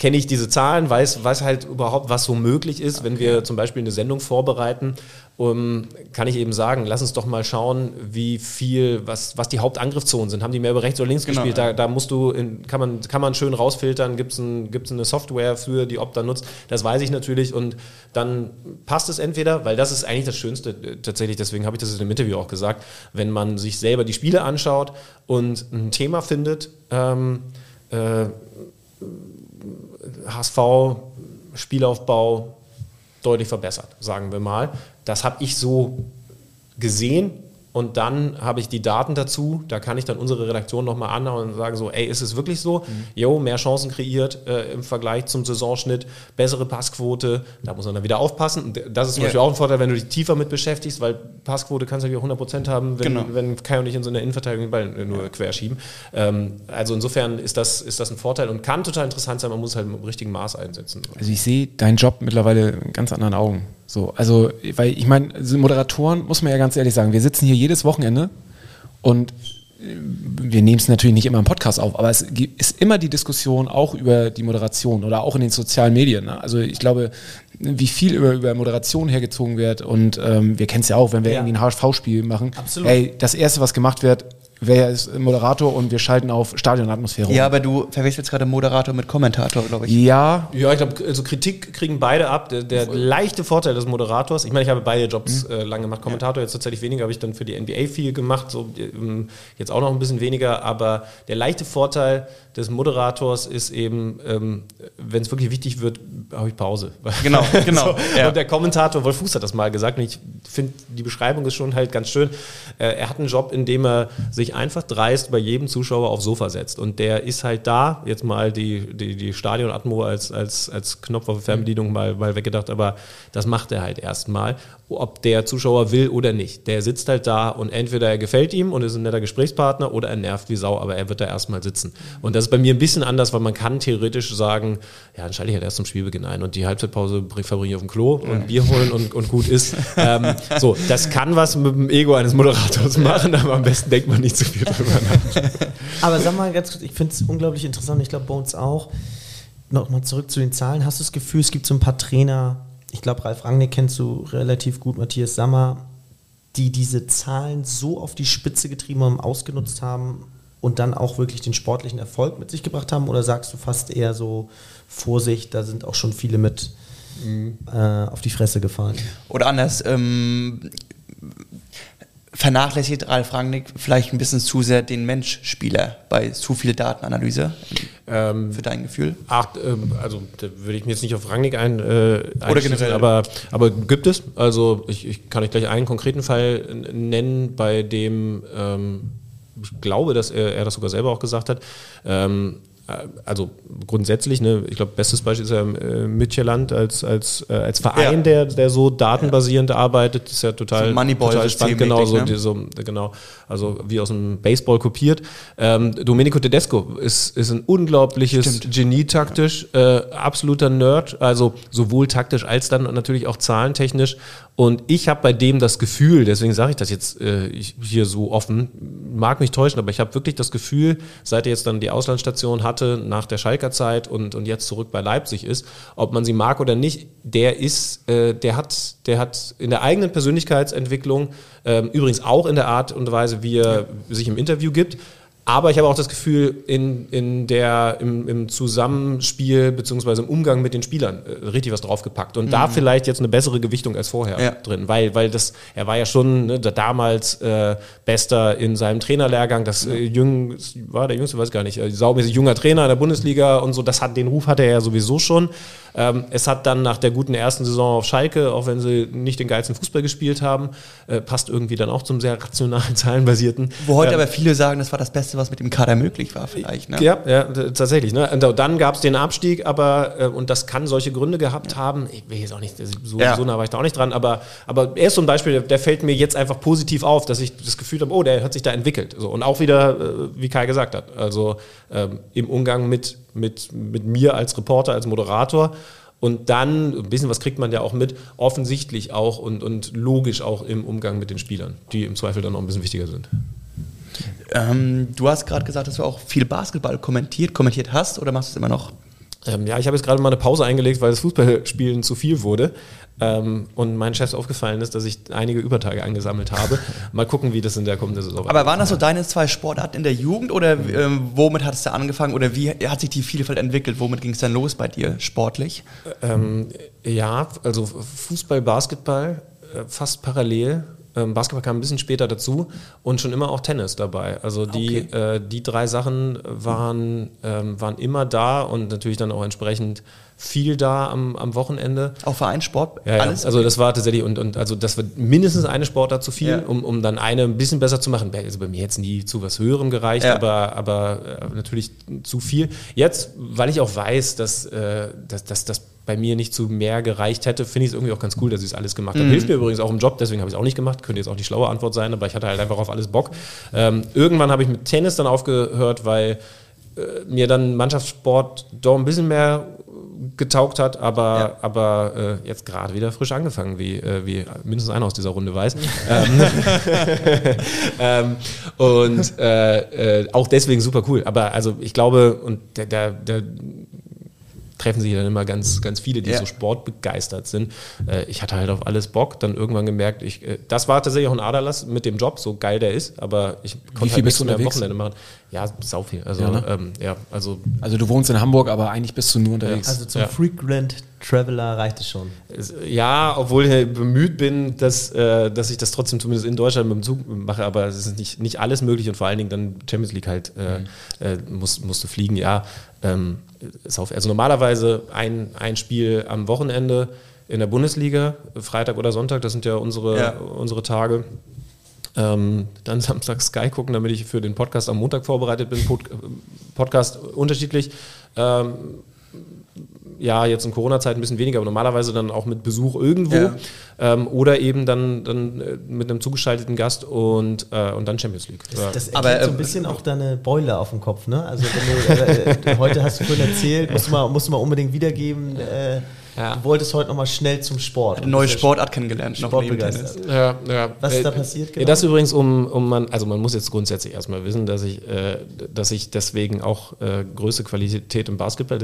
kenne ich diese Zahlen, weiß halt überhaupt, was so möglich ist. Okay. Wenn wir zum Beispiel eine Sendung vorbereiten, kann ich eben sagen, lass uns doch mal schauen, wie viel, was die Hauptangriffszonen sind. Haben die mehr über rechts oder links gespielt? Ja. Da musst du, kann man schön rausfiltern, gibt's eine Software für, die Opta nutzt. Das weiß ich natürlich und dann passt es entweder, weil das ist eigentlich das Schönste tatsächlich, deswegen habe ich das in dem Interview auch gesagt, wenn man sich selber die Spiele anschaut und ein Thema findet, HSV, Spielaufbau deutlich verbessert, sagen wir mal. Das habe ich so gesehen und dann habe ich die Daten dazu, da kann ich dann unsere Redaktion nochmal anhauen und sagen so, ey, ist es wirklich so? Jo, mehr Chancen kreiert im Vergleich zum Saisonschnitt, bessere Passquote, da muss man dann wieder aufpassen. Und das ist zum Beispiel auch ein Vorteil, wenn du dich tiefer mit beschäftigst, weil Passquote kannst du natürlich auch 100% haben, wenn Kai und ich in so einer Innenverteidigung den Ball nur querschieben. Also insofern ist das ein Vorteil und kann total interessant sein, man muss halt im richtigen Maß einsetzen. Also ich sehe deinen Job mittlerweile in ganz anderen Augen. So, also, weil ich meine, Moderatoren, muss man ja ganz ehrlich sagen, wir sitzen hier jedes Wochenende und wir nehmen es natürlich nicht immer im Podcast auf, aber es ist immer die Diskussion auch über die Moderation oder auch in den sozialen Medien. Ne? Also ich glaube, wie viel über Moderation hergezogen wird und wir kennen es ja auch, wenn wir irgendwie ein HSV-Spiel machen. Absolut. Ey, das Erste, was gemacht wird, wer ist Moderator und wir schalten auf Stadionatmosphäre. Ja, aber du verwechselst gerade Moderator mit Kommentator, glaube ich. Ja, ich glaube, also Kritik kriegen beide ab. Der leichte Vorteil des Moderators, ich meine, ich habe beide Jobs lange gemacht. Kommentator jetzt tatsächlich weniger, habe ich dann für die NBA viel gemacht, so jetzt auch noch ein bisschen weniger, aber der leichte Vorteil des Moderators ist eben, wenn es wirklich wichtig wird, habe ich Pause. Genau. So, ja. Und der Kommentator, Wolf Fuß hat das mal gesagt und ich finde, die Beschreibung ist schon halt ganz schön. Er hat einen Job, in dem er sich einfach dreist bei jedem Zuschauer aufs Sofa setzt. Und der ist halt da, jetzt mal die Stadion-Atmo als Knopf auf Fernbedienung mal weggedacht, aber das macht er halt erstmal, ob der Zuschauer will oder nicht. Der sitzt halt da und entweder er gefällt ihm und ist ein netter Gesprächspartner oder er nervt wie Sau, aber er wird da erstmal sitzen. Und das ist bei mir ein bisschen anders, weil man kann theoretisch sagen, ja, dann schalte ich halt erst zum Spielbeginn ein und die Halbzeitpause verbringe ich auf dem Klo und Bier holen und gut ist. So, das kann was mit dem Ego eines Moderators machen, aber am besten denkt man nicht zu viel drüber nach. Aber sag mal ganz kurz, ich finde es unglaublich interessant, ich glaube bei uns auch, nochmal zurück zu den Zahlen, hast du das Gefühl, es gibt so ein paar Trainer, ich glaube Ralf Rangnick kennst du relativ gut, Matthias Sammer, die diese Zahlen so auf die Spitze getrieben haben, ausgenutzt haben und dann auch wirklich den sportlichen Erfolg mit sich gebracht haben, oder sagst du fast eher so, Vorsicht, da sind auch schon viele mit auf die Fresse gefallen? Oder anders, vernachlässigt Ralf Rangnick vielleicht ein bisschen zu sehr den Mensch-Spieler bei zu viel Datenanalyse? Für dein Gefühl? Ach, also da würde ich mir jetzt nicht auf Rangnick oder generell, aber gibt es. Also ich kann euch gleich einen konkreten Fall nennen, bei dem ich glaube, dass er das sogar selber auch gesagt hat. Also grundsätzlich, ne, ich glaube, bestes Beispiel ist ja Midtjylland als Verein, der so datenbasierend arbeitet, ist ja total, so total spannend, genau, genau, also wie aus dem Baseball kopiert. Domenico Tedesco ist ein unglaubliches Genie taktisch, absoluter Nerd, also sowohl taktisch als dann natürlich auch zahlentechnisch. Und ich habe bei dem das Gefühl, deswegen sage ich das jetzt hier so offen, mag mich täuschen, aber ich habe wirklich das Gefühl, seit er jetzt dann die Auslandsstation hat, Jatte nach der Schalker Zeit und jetzt zurück bei Leipzig ist, ob man sie mag oder nicht, der ist, der hat in der eigenen Persönlichkeitsentwicklung, übrigens auch in der Art und Weise, wie er sich im Interview gibt, aber ich habe auch das Gefühl, im Zusammenspiel bzw. im Umgang mit den Spielern richtig was draufgepackt. Und da vielleicht jetzt eine bessere Gewichtung als vorher drin. Weil das, er war ja schon damals Bester in seinem Trainerlehrgang. War der Jüngste, weiß gar nicht, saumäßig junger Trainer in der Bundesliga und so. Den Ruf hatte er ja sowieso schon. Es hat dann nach der guten ersten Saison auf Schalke, auch wenn sie nicht den geilsten Fußball gespielt haben, passt irgendwie dann auch zum sehr rationalen, zahlenbasierten. Wo heute aber viele sagen, das war das Beste, was mit dem Kader möglich war vielleicht. Ne? Ja, tatsächlich. Ne? Und dann gab es den Abstieg, aber und das kann solche Gründe gehabt haben. Ich will jetzt auch nicht, so nah war ich da auch nicht dran, aber er ist so ein Beispiel, der fällt mir jetzt einfach positiv auf, dass ich das Gefühl habe, der hat sich da entwickelt. So, und auch wieder, wie Kai gesagt hat, also im Umgang mit mir als Reporter, als Moderator. Und dann, ein bisschen was kriegt man ja auch mit, offensichtlich auch und logisch auch im Umgang mit den Spielern, die im Zweifel dann auch ein bisschen wichtiger sind. Du hast gerade gesagt, dass du auch viel Basketball kommentiert hast, oder machst du es immer noch? Ich habe jetzt gerade mal eine Pause eingelegt, weil das Fußballspielen zu viel wurde und meinen Chefs aufgefallen ist, dass ich einige Übertage angesammelt habe. Mal gucken, wie das in der kommenden Saison weitergeht. Aber waren das so deine zwei Sportarten in der Jugend oder womit hat es da angefangen oder wie hat sich die Vielfalt entwickelt? Womit ging es dann los bei dir sportlich? Also Fußball, Basketball fast parallel. Basketball kam ein bisschen später dazu und schon immer auch Tennis dabei. Also die drei Sachen waren immer da und natürlich dann auch entsprechend viel da am Wochenende. Auch Vereinssport? Ja, alles? Ja. Also das war tatsächlich, und das war mindestens eine Sportart zu viel, um dann eine ein bisschen besser zu machen. Also bei mir hätte es nie zu was Höherem gereicht, aber natürlich zu viel. Jetzt, weil ich auch weiß, dass das bei mir nicht zu mehr gereicht hätte, finde ich es irgendwie auch ganz cool, dass ich es alles gemacht habe. Hilft mir übrigens auch im Job, deswegen habe ich es auch nicht gemacht. Könnte jetzt auch die schlaue Antwort sein, aber ich hatte halt einfach auf alles Bock. Irgendwann habe ich mit Tennis dann aufgehört, weil mir dann Mannschaftssport doch ein bisschen mehr getaugt hat, aber jetzt gerade wieder frisch angefangen, wie mindestens einer aus dieser Runde weiß. Auch deswegen super cool. Aber also ich glaube, und der treffen sich dann immer ganz, ganz viele, die so sportbegeistert sind. Ich hatte halt auf alles Bock, dann irgendwann gemerkt, das war tatsächlich auch ein Aderlass mit dem Job, so geil der ist, aber ich konnte halt nichts mehr am Wochenende machen. Ja, sau viel. Also du wohnst in Hamburg, aber eigentlich bist du nur unterwegs. Also zum Frequent Traveler reicht es schon. Ja, obwohl ich bemüht bin, dass ich das trotzdem zumindest in Deutschland mit dem Zug mache, aber es ist nicht alles möglich und vor allen Dingen dann Champions League halt musst du fliegen, also normalerweise ein Spiel am Wochenende in der Bundesliga, Freitag oder Sonntag, das sind ja unsere Tage. Dann Samstag Sky gucken, damit ich für den Podcast am Montag vorbereitet bin. Podcast unterschiedlich. Jetzt in Corona-Zeiten ein bisschen weniger, aber normalerweise dann auch mit Besuch irgendwo oder eben dann mit einem zugeschalteten Gast und dann Champions League. Das erklärt so ein bisschen auch deine Beule auf dem Kopf, ne? Also wenn du, heute hast du vorhin erzählt, musst du mal unbedingt wiedergeben, du wolltest heute nochmal schnell zum Sport. Eine neue Sportart kennengelernt. Sportbegeistert. Was ist da passiert? Genau? Das übrigens, man muss jetzt grundsätzlich erstmal wissen, dass ich deswegen auch größere Qualität im Basketball,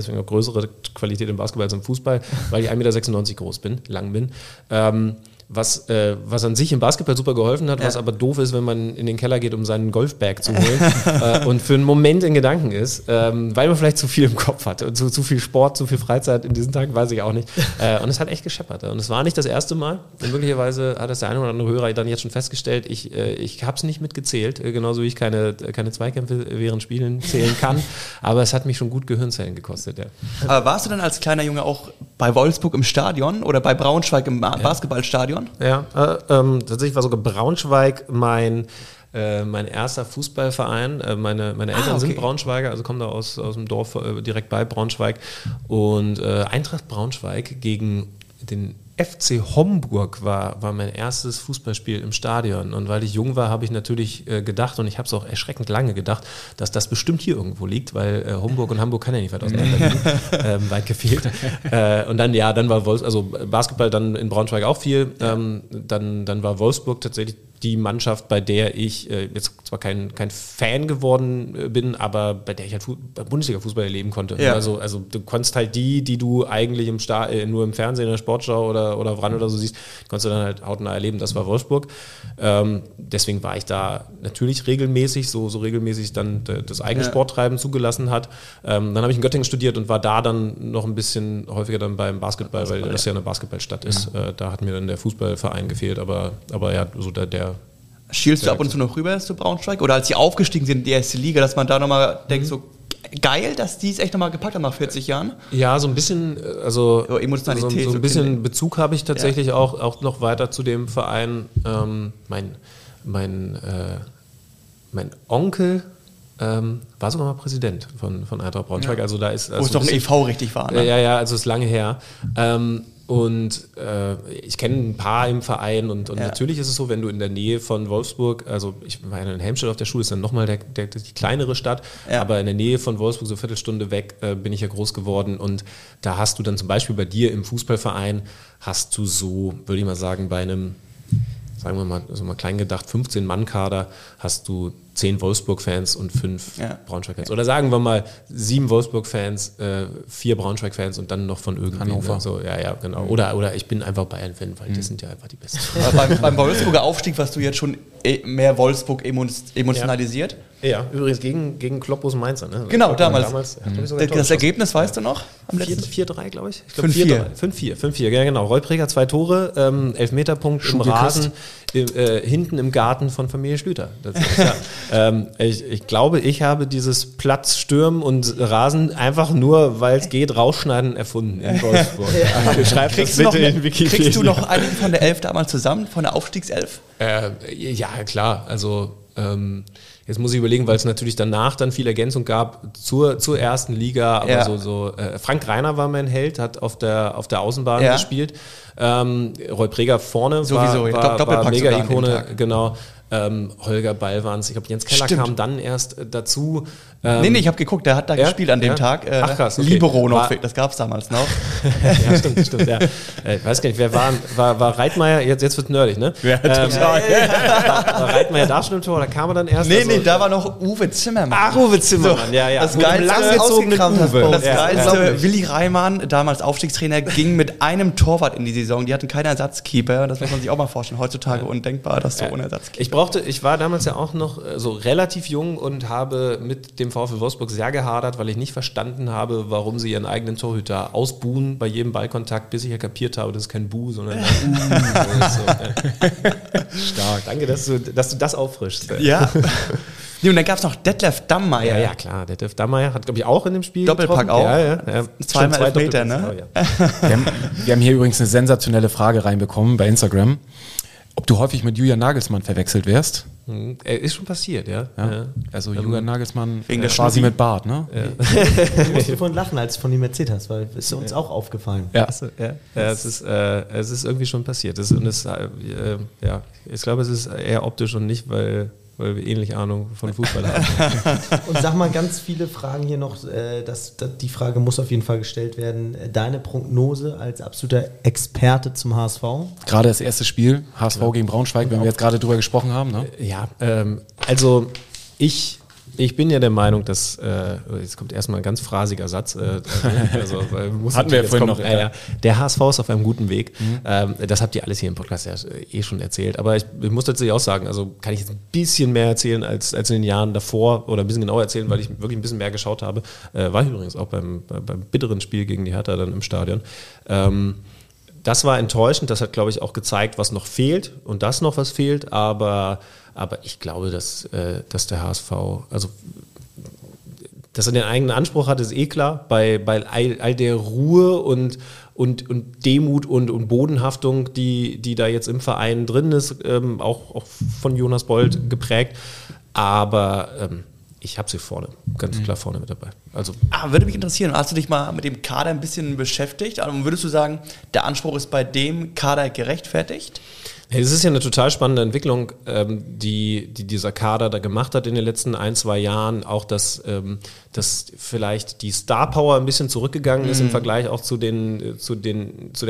als im Fußball, weil ich 1,96 Meter groß bin, lang bin. Was an sich im Basketball super geholfen hat, was aber doof ist, wenn man in den Keller geht, um seinen Golfbag zu holen und für einen Moment in Gedanken ist, weil man vielleicht zu viel im Kopf hat, und zu viel Sport, zu viel Freizeit in diesen Tagen, weiß ich auch nicht. Und es hat echt gescheppert. Und es war nicht das erste Mal. Und möglicherweise hat das der eine oder andere Hörer dann jetzt schon festgestellt. Ich habe es nicht mitgezählt, genauso wie ich keine Zweikämpfe während Spielen zählen kann. Aber es hat mich schon gut Gehirnzellen gekostet. Ja. Aber warst du dann als kleiner Junge auch bei Wolfsburg im Stadion oder bei Braunschweig im Basketballstadion? Ja, tatsächlich war sogar Braunschweig mein erster Fußballverein. Meine Eltern sind Braunschweiger, also kommen da aus dem Dorf direkt bei Braunschweig. Und Eintracht Braunschweig gegen den FC Homburg war mein erstes Fußballspiel im Stadion. Und weil ich jung war, habe ich natürlich gedacht, und ich habe es auch erschreckend lange gedacht, dass das bestimmt hier irgendwo liegt, weil Homburg und Hamburg kann ja nicht weit auseinander liegen. Weit gefehlt. Und dann war Basketball dann in Braunschweig auch viel. Dann war Wolfsburg tatsächlich die Mannschaft, bei der ich jetzt zwar kein Fan geworden bin, aber bei der ich halt Bundesliga-Fußball erleben konnte. Ja. Also du konntest halt die du eigentlich nur im Fernsehen, in der Sportschau oder woran oder so siehst, konntest du dann halt hautnah erleben. Das war Wolfsburg. Deswegen war ich da natürlich regelmäßig, so regelmäßig dann das eigene Sporttreiben zugelassen hat. Dann habe ich in Göttingen studiert und war da dann noch ein bisschen häufiger dann beim Basketball, weil das ja eine Basketballstadt ist. Ja. Da hat mir dann der Fußballverein gefehlt, aber ja, so der Schielst du ab und zu noch rüber zu Braunschweig? Oder als die aufgestiegen sind in die erste Liga, dass man da nochmal denkt, so geil, dass die es echt nochmal gepackt haben nach 40 Jahren? Ja, so ein bisschen, also Emotionalität, so ein bisschen Bezug habe ich tatsächlich auch noch weiter zu dem Verein. Mein Onkel war sogar mal Präsident von Eintracht Braunschweig. Ja. Also da ist, wo es doch ein e.V. richtig war. Ne? Ja, also ist lange her. Ich kenne ein paar im Verein und natürlich ist es so, wenn du in der Nähe von Wolfsburg, also ich meine in Helmstedt auf der Schule, ist dann nochmal die kleinere Stadt, aber in der Nähe von Wolfsburg, so eine Viertelstunde weg, bin ich ja groß geworden und da hast du dann zum Beispiel bei dir im Fußballverein, hast du so, würde ich mal sagen, bei einem, sagen wir mal, so mal klein gedacht, 15-Mann-Kader hast du 10 Wolfsburg-Fans und 5 Braunschweig-Fans. Oder sagen wir mal 7 Wolfsburg-Fans, 4 Braunschweig-Fans und dann noch von irgendwie. Hannover. Ne? So, ja, genau. Oder ich bin einfach Bayern-Fan, weil das sind ja einfach die Besten. Beim Wolfsburger Aufstieg warst du jetzt schon mehr Wolfsburg emotionalisiert. Ja, übrigens gegen Klopp aus Mainzer. Ne? Genau, damals. Das Ergebnis weißt du noch? 4-3, glaube ich. 5-4, ja genau. Roy Preger 2 Tore, Elfmeterpunkt im Rasen, hinten im Garten von Familie Schlüter. Das ist ja... Ich glaube, ich habe dieses Platz, Stürmen und Rasen einfach nur, weil es geht, rausschneiden erfunden in Wolfsburg. Ja. Schreib das bitte in Wikipedia. Kriegst du noch einen von der Elf damals zusammen, von der Aufstiegself? Ja, klar. Also jetzt muss ich überlegen, weil es natürlich danach dann viel Ergänzung gab zur ersten Liga. Aber Frank Reiner war mein Held, hat auf der Außenbahn gespielt. Roy Preger vorne war Mega-Ikone, genau. Holger Ballwans, ich glaube, Jens Keller kam dann erst dazu. Ich habe geguckt, der hat da gespielt an dem Tag. Ach krass, okay. Libero noch, das gab es damals noch. Ja, stimmt, ja. Ich weiß gar nicht, wer war Reitmeier, jetzt wird es nerdig, ne? Ja, total. War Reitmeier da schon im Tor, da kam er dann erst. Da war noch Uwe Zimmermann. Ach, Uwe Zimmermann, ja. Das geilste ausgekramt hast. Das geilste, Willi Reimann, damals Aufstiegstrainer, ging mit einem Torwart in die Saison. Die hatten keinen Ersatzkeeper, das muss man sich auch mal vorstellen. Heutzutage undenkbar, dass du ohne Ersatzkeeper. Ich war damals ja auch noch so relativ jung und habe mit dem VfL Wolfsburg sehr gehadert, weil ich nicht verstanden habe, warum sie ihren eigenen Torhüter ausbuhen bei jedem Ballkontakt, bis ich ja kapiert habe, das ist kein Buh, sondern ein Stark. Danke, dass du das auffrischst. Ja. Und dann gab es noch Detlev Dammeier. Ja, klar. Detlev Dammeier hat, glaube ich, auch in dem Spiel Doppelpack getroffen. Auch. Ja. Zweimal Elfmeter, ne? Wir haben hier übrigens eine sensationelle Frage reinbekommen bei Instagram. Ob du häufig mit Julian Nagelsmann verwechselt wärst? Ist schon passiert, ja. Also Julian Nagelsmann quasi mit Bart, ne? Ja. Du musst vorhin lachen, als du von ihm erzählt hast, weil es ist uns auch aufgefallen. Ja, es ist irgendwie schon passiert. Ich glaube, es ist eher optisch und nicht, weil wir ähnlich Ahnung von Fußball haben. Und sag mal, ganz viele Fragen hier noch, die Frage muss auf jeden Fall gestellt werden. Deine Prognose als absoluter Experte zum HSV? Gerade das erste Spiel, HSV gegen Braunschweig, wenn wir jetzt gerade drüber gesprochen haben. Ne? Ja, also ich bin ja der Meinung, dass, jetzt kommt erstmal ein ganz phrasiger Satz, hatten wir ja vorhin noch. Der HSV ist auf einem guten Weg. Das habt ihr alles hier im Podcast ja schon erzählt. Aber ich muss tatsächlich auch sagen, also kann ich jetzt ein bisschen mehr erzählen als in den Jahren davor oder ein bisschen genauer erzählen, weil ich wirklich ein bisschen mehr geschaut habe. War ich übrigens auch beim bitteren Spiel gegen die Hertha dann im Stadion. Das war enttäuschend. Das hat, glaube ich, auch gezeigt, was noch fehlt und dass noch was fehlt. Aber ich glaube, dass der HSV, also dass er den eigenen Anspruch hat, ist eh klar. Bei all der Ruhe und Demut und Bodenhaftung, die da jetzt im Verein drin ist, auch von Jonas Bold geprägt. Aber ich habe sie vorne, ganz klar vorne mit dabei. Also. Würde mich interessieren, hast du dich mal mit dem Kader ein bisschen beschäftigt? Also würdest du sagen, der Anspruch ist bei dem Kader gerechtfertigt? Es ist ja eine total spannende Entwicklung, die dieser Kader da gemacht hat in den letzten 1-2 Jahren. Auch, dass vielleicht die Star-Power ein bisschen zurückgegangen ist im Vergleich auch zu der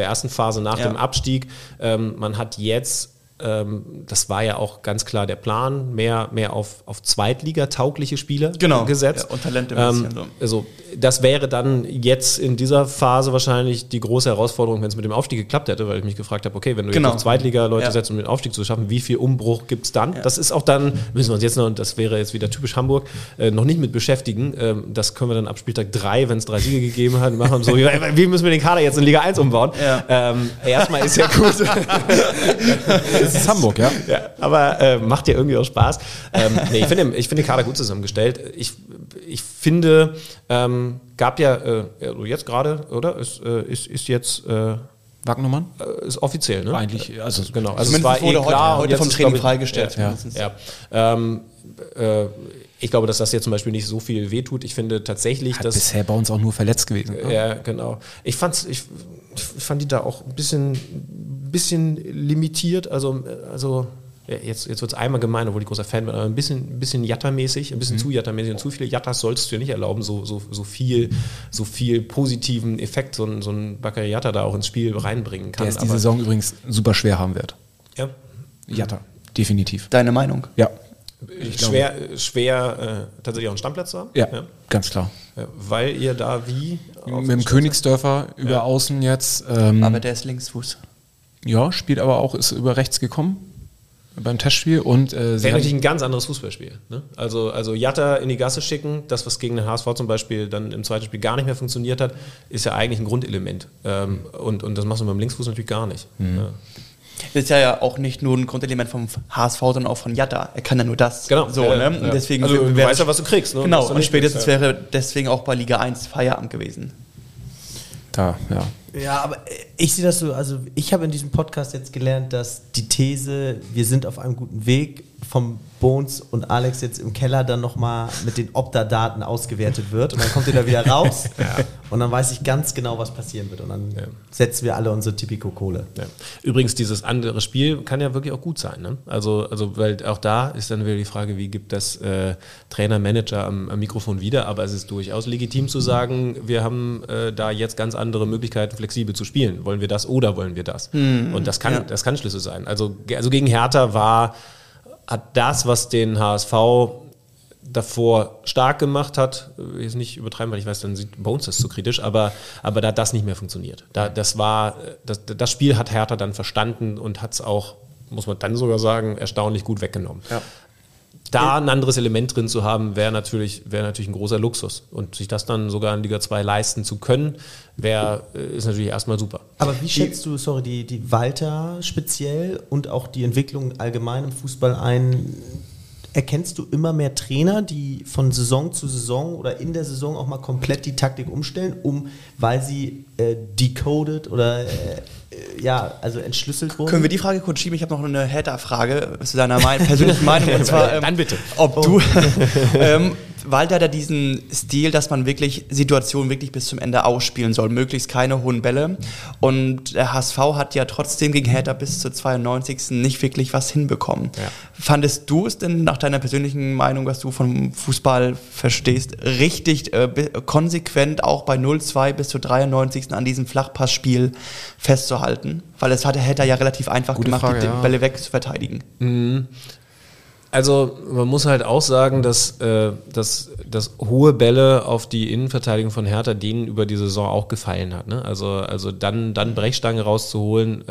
ersten Phase nach dem Abstieg. Man hat jetzt Das war ja auch ganz klar der Plan, mehr auf Zweitliga-taugliche Spieler gesetzt. Ja, und Talente ein bisschen. Also das wäre dann jetzt in dieser Phase wahrscheinlich die große Herausforderung, wenn es mit dem Aufstieg geklappt hätte, weil ich mich gefragt habe, okay, wenn du jetzt auf Zweitliga-Leute setzt, um den Aufstieg zu schaffen, wie viel Umbruch gibt es dann? Ja. Das ist auch dann, müssen wir uns jetzt noch, und das wäre jetzt wieder typisch Hamburg, noch nicht mit beschäftigen. Das können wir dann ab Spieltag 3, wenn es 3 Siege gegeben hat, machen wir so, wie müssen wir den Kader jetzt in Liga 1 umbauen? Ja. Erstmal ist ja gut. Das ist Hamburg, ja. Aber macht ja irgendwie auch Spaß. Ich finde den Kader gut zusammengestellt. Ich finde, gab ja jetzt gerade, oder? Ist jetzt Wagnermann? Ist offiziell, ne? Eigentlich, also genau. Also es war klar, heute vom Training freigestellt. Ja. Ich glaube, dass das jetzt zum Beispiel nicht so viel wehtut. Ich finde tatsächlich, dass... bisher bei uns auch nur verletzt gewesen. Ne? Ja, genau. Ich fand die da auch ein bisschen limitiert, also jetzt wird es einmal gemein, obwohl ich großer Fan bin, aber ein bisschen Jatta-mäßig, zu Jatta-mäßig und zu viele Jattas sollst du dir nicht erlauben, so viel positiven Effekt so ein Bakary Jatta da auch ins Spiel reinbringen kann. Der ist die Saison übrigens super schwer haben wird. Ja. Jatta, definitiv. Deine Meinung? Ja. Schwer tatsächlich auch einen Stammplatz zu haben? Ja. Ganz klar. Ja, weil ihr da wie? Mit dem Königsdörfer über außen jetzt. Aber der ist Linksfuß. Ja, spielt aber auch, ist über rechts gekommen beim Testspiel. Und wäre natürlich ein ganz anderes Fußballspiel. Ne? Also Jatta in die Gasse schicken, das, was gegen den HSV zum Beispiel dann im zweiten Spiel gar nicht mehr funktioniert hat, ist ja eigentlich ein Grundelement. Und das machst du beim Linksfuß natürlich gar nicht. Mhm. Ja. Das ist ja auch nicht nur ein Grundelement vom HSV, sondern auch von Jatta. Er kann ja nur das. Genau. So, ne? Und deswegen du weißt ja, was du kriegst. Ne? Genau, und spätestens wäre deswegen auch bei Liga 1 Feierabend gewesen. Ja, aber ich sehe das so, also ich habe in diesem Podcast jetzt gelernt, dass die These, wir sind auf einem guten Weg, vom Bones und Alex jetzt im Keller dann nochmal mit den Opta-Daten ausgewertet wird und dann kommt ihr da wieder raus und dann weiß ich ganz genau, was passieren wird und dann setzen wir alle unsere Tipico-Kohle. Ja. Übrigens, dieses andere Spiel kann ja wirklich auch gut sein, ne? Also weil auch da ist dann wieder die Frage, wie gibt das Trainer, Manager am Mikrofon wieder, aber es ist durchaus legitim zu sagen, wir haben da jetzt ganz andere Möglichkeiten, flexibel zu spielen. Wollen wir das oder wollen wir das? Mhm. Und das kann Schlüssel sein. Also gegen Hertha hat das, was den HSV davor stark gemacht hat, jetzt nicht übertreiben, weil ich weiß, dann sieht Bones das zu kritisch, aber da hat das nicht mehr funktioniert. Das Spiel hat Hertha dann verstanden und hat es auch, muss man dann sogar sagen, erstaunlich gut weggenommen. Ja. Da ein anderes Element drin zu haben, wäre natürlich ein großer Luxus. Und sich das dann sogar in Liga 2 leisten zu können, ist natürlich erstmal super. Aber wie schätzt du, die Walter speziell und auch die Entwicklung allgemein im Fußball ein? Erkennst du immer mehr Trainer, die von Saison zu Saison oder in der Saison auch mal komplett die Taktik umstellen, weil sie decoded oder entschlüsselt wurden? Können wir die Frage kurz schieben? Ich habe noch eine Hater-Frage zu deiner persönlichen Meinung. Und zwar, dann bitte. Walter hat ja diesen Stil, dass man wirklich Situationen wirklich bis zum Ende ausspielen soll, möglichst keine hohen Bälle. Und der HSV hat ja trotzdem gegen Hertha bis zur 92. nicht wirklich was hinbekommen. Ja. Fandest du es denn nach deiner persönlichen Meinung, was du vom Fußball verstehst, richtig konsequent auch bei 0-2 bis zur 93. an diesem Flachpassspiel festzuhalten? Weil es hat der Hertha ja relativ einfach die Bälle wegzuverteidigen. Mhm. Also man muss halt auch sagen, dass hohe Bälle auf die Innenverteidigung von Hertha denen über die Saison auch gefallen hat. Ne? Also dann Brechstange rauszuholen,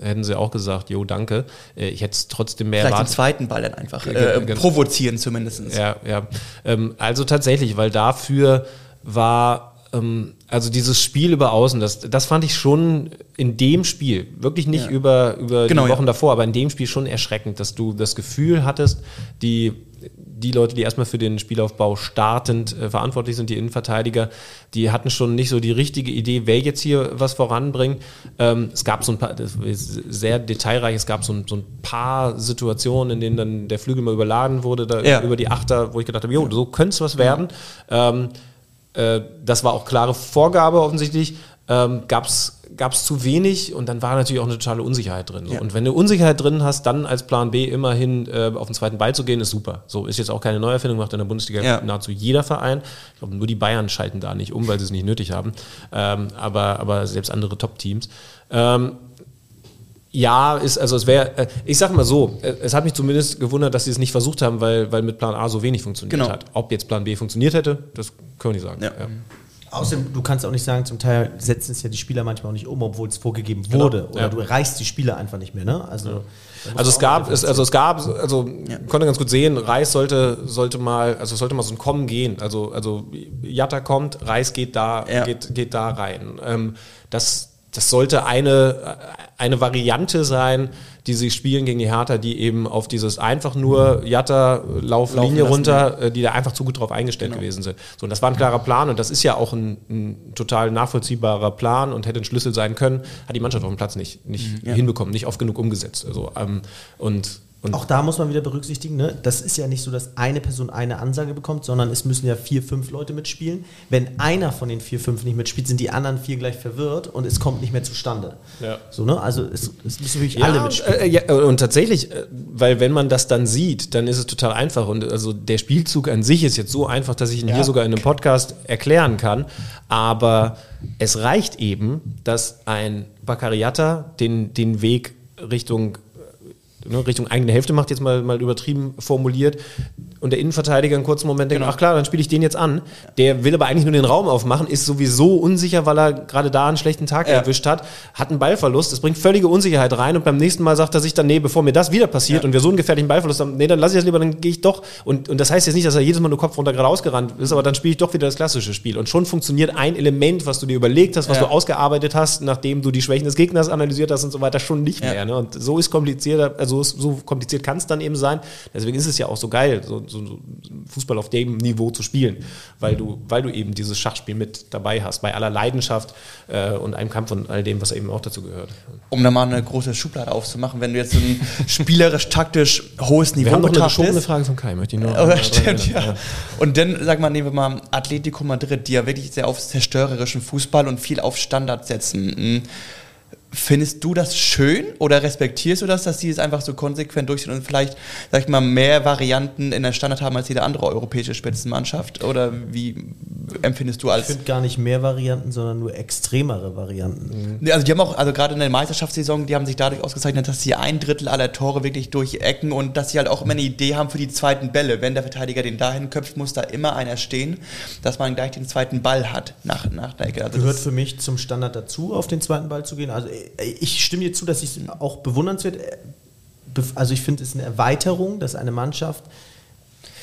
hätten sie auch gesagt, jo, danke. Ich hätte es trotzdem mehr erwartet. Vielleicht den zweiten Ball dann einfach provozieren zumindest. Ja. Also tatsächlich, weil dafür war... Also dieses Spiel über Außen, das fand ich schon in dem Spiel, wirklich nicht über die Wochen davor, aber in dem Spiel schon erschreckend, dass du das Gefühl hattest, die Leute, die erstmal für den Spielaufbau startend verantwortlich sind, die Innenverteidiger, die hatten schon nicht so die richtige Idee, wer jetzt hier was voranbringt. Es gab so ein paar, das ist sehr detailreich, es gab so ein paar Situationen, in denen dann der Flügel mal überladen wurde, über die Achter, wo ich gedacht habe, jo, so könnte es was werden. Das war auch klare Vorgabe offensichtlich, gab es zu wenig und dann war natürlich auch eine totale Unsicherheit drin. So. Ja. Und wenn du Unsicherheit drin hast, dann als Plan B immerhin auf den zweiten Ball zu gehen, ist super. So, ist jetzt auch keine Neuerfindung, macht in der Bundesliga nahezu jeder Verein. Ich glaube, nur die Bayern schalten da nicht um, weil sie es nicht nötig haben. Aber selbst andere Top-Teams. Ja, ist, also es wäre, ich sag mal so, es hat mich zumindest gewundert, dass sie es nicht versucht haben, weil mit Plan A so wenig funktioniert hat. Ob jetzt Plan B funktioniert hätte, das können die sagen. Ja. Ja. Außerdem, du kannst auch nicht sagen, zum Teil setzen es ja die Spieler manchmal auch nicht um, obwohl es vorgegeben wurde. Oder du erreichst die Spieler einfach nicht mehr, ne? Also konnte ganz gut sehen, Reis sollte mal so ein Kommen gehen. Also Jatta kommt, Reis geht da, geht da rein. Das sollte eine Variante sein, die sie spielen gegen die Hertha, die eben auf dieses einfach nur Jatta-Lauflinie runter, die da einfach zu gut drauf eingestellt gewesen sind. So, und das war ein klarer Plan und das ist ja auch ein total nachvollziehbarer Plan und hätte ein Schlüssel sein können, hat die Mannschaft auf dem Platz nicht hinbekommen, nicht oft genug umgesetzt. Also, und auch da muss man wieder berücksichtigen, ne? Das ist ja nicht so, dass eine Person eine Ansage bekommt, sondern es müssen ja 4, 5 Leute mitspielen. Wenn einer von den 4, 5 nicht mitspielt, sind die anderen 4 gleich verwirrt und es kommt nicht mehr zustande. Ja. So, ne? Also es müssen wirklich alle mitspielen. Und tatsächlich, weil wenn man das dann sieht, dann ist es total einfach. Und also der Spielzug an sich ist jetzt so einfach, dass ich ihn hier sogar in einem Podcast erklären kann. Aber es reicht eben, dass ein Bakary Jatta den Weg Richtung eigene Hälfte macht, jetzt mal übertrieben formuliert, und der Innenverteidiger einen kurzen Moment denkt, ach klar, dann spiele ich den jetzt an. Der will aber eigentlich nur den Raum aufmachen, ist sowieso unsicher, weil er gerade da einen schlechten Tag erwischt hat einen Ballverlust, das bringt völlige Unsicherheit rein und beim nächsten Mal sagt er sich dann, nee, bevor mir das wieder passiert und wir so einen gefährlichen Ballverlust haben, nee, dann lasse ich das lieber, dann gehe ich doch. Und das heißt jetzt nicht, dass er jedes Mal nur Kopf runter geradeaus gerannt ist, aber dann spiele ich doch wieder das klassische Spiel. Und schon funktioniert ein Element, was du dir überlegt hast, was du ausgearbeitet hast, nachdem du die Schwächen des Gegners analysiert hast und so weiter, schon nicht mehr. Ne? Und so ist komplizierter, also so kompliziert kann es dann eben sein. Deswegen ist es ja auch so geil, so Fußball auf dem Niveau zu spielen, weil du eben dieses Schachspiel mit dabei hast, bei aller Leidenschaft und einem Kampf und all dem, was eben auch dazu gehört. Um da mal eine große Schublade aufzumachen, wenn du jetzt so ein spielerisch-taktisch hohes Niveau betrachtest. Wir haben noch eine Frage von Kai, möchte ich nur stimmt. Und dann, nehmen wir mal Atlético Madrid, die ja wirklich sehr auf zerstörerischen Fußball und viel auf Standard setzen. Findest du das schön oder respektierst du das, dass die es einfach so konsequent durchziehen und vielleicht, mehr Varianten in der Standard haben als jede andere europäische Spitzenmannschaft? Oder wie empfindest du als... Ich finde gar nicht mehr Varianten, sondern nur extremere Varianten. Also die haben auch, gerade in der Meisterschaftssaison, die haben sich dadurch ausgezeichnet, dass sie 1/3 aller Tore wirklich durchecken und dass sie halt auch immer eine Idee haben für die zweiten Bälle. Wenn der Verteidiger den dahin köpft, muss da immer einer stehen, dass man gleich den zweiten Ball hat nach der Ecke. Also gehört für mich zum Standard dazu, auf den zweiten Ball zu gehen. Also ich stimme dir zu, dass ich es auch bewundernswert, also ich finde es eine Erweiterung, dass eine Mannschaft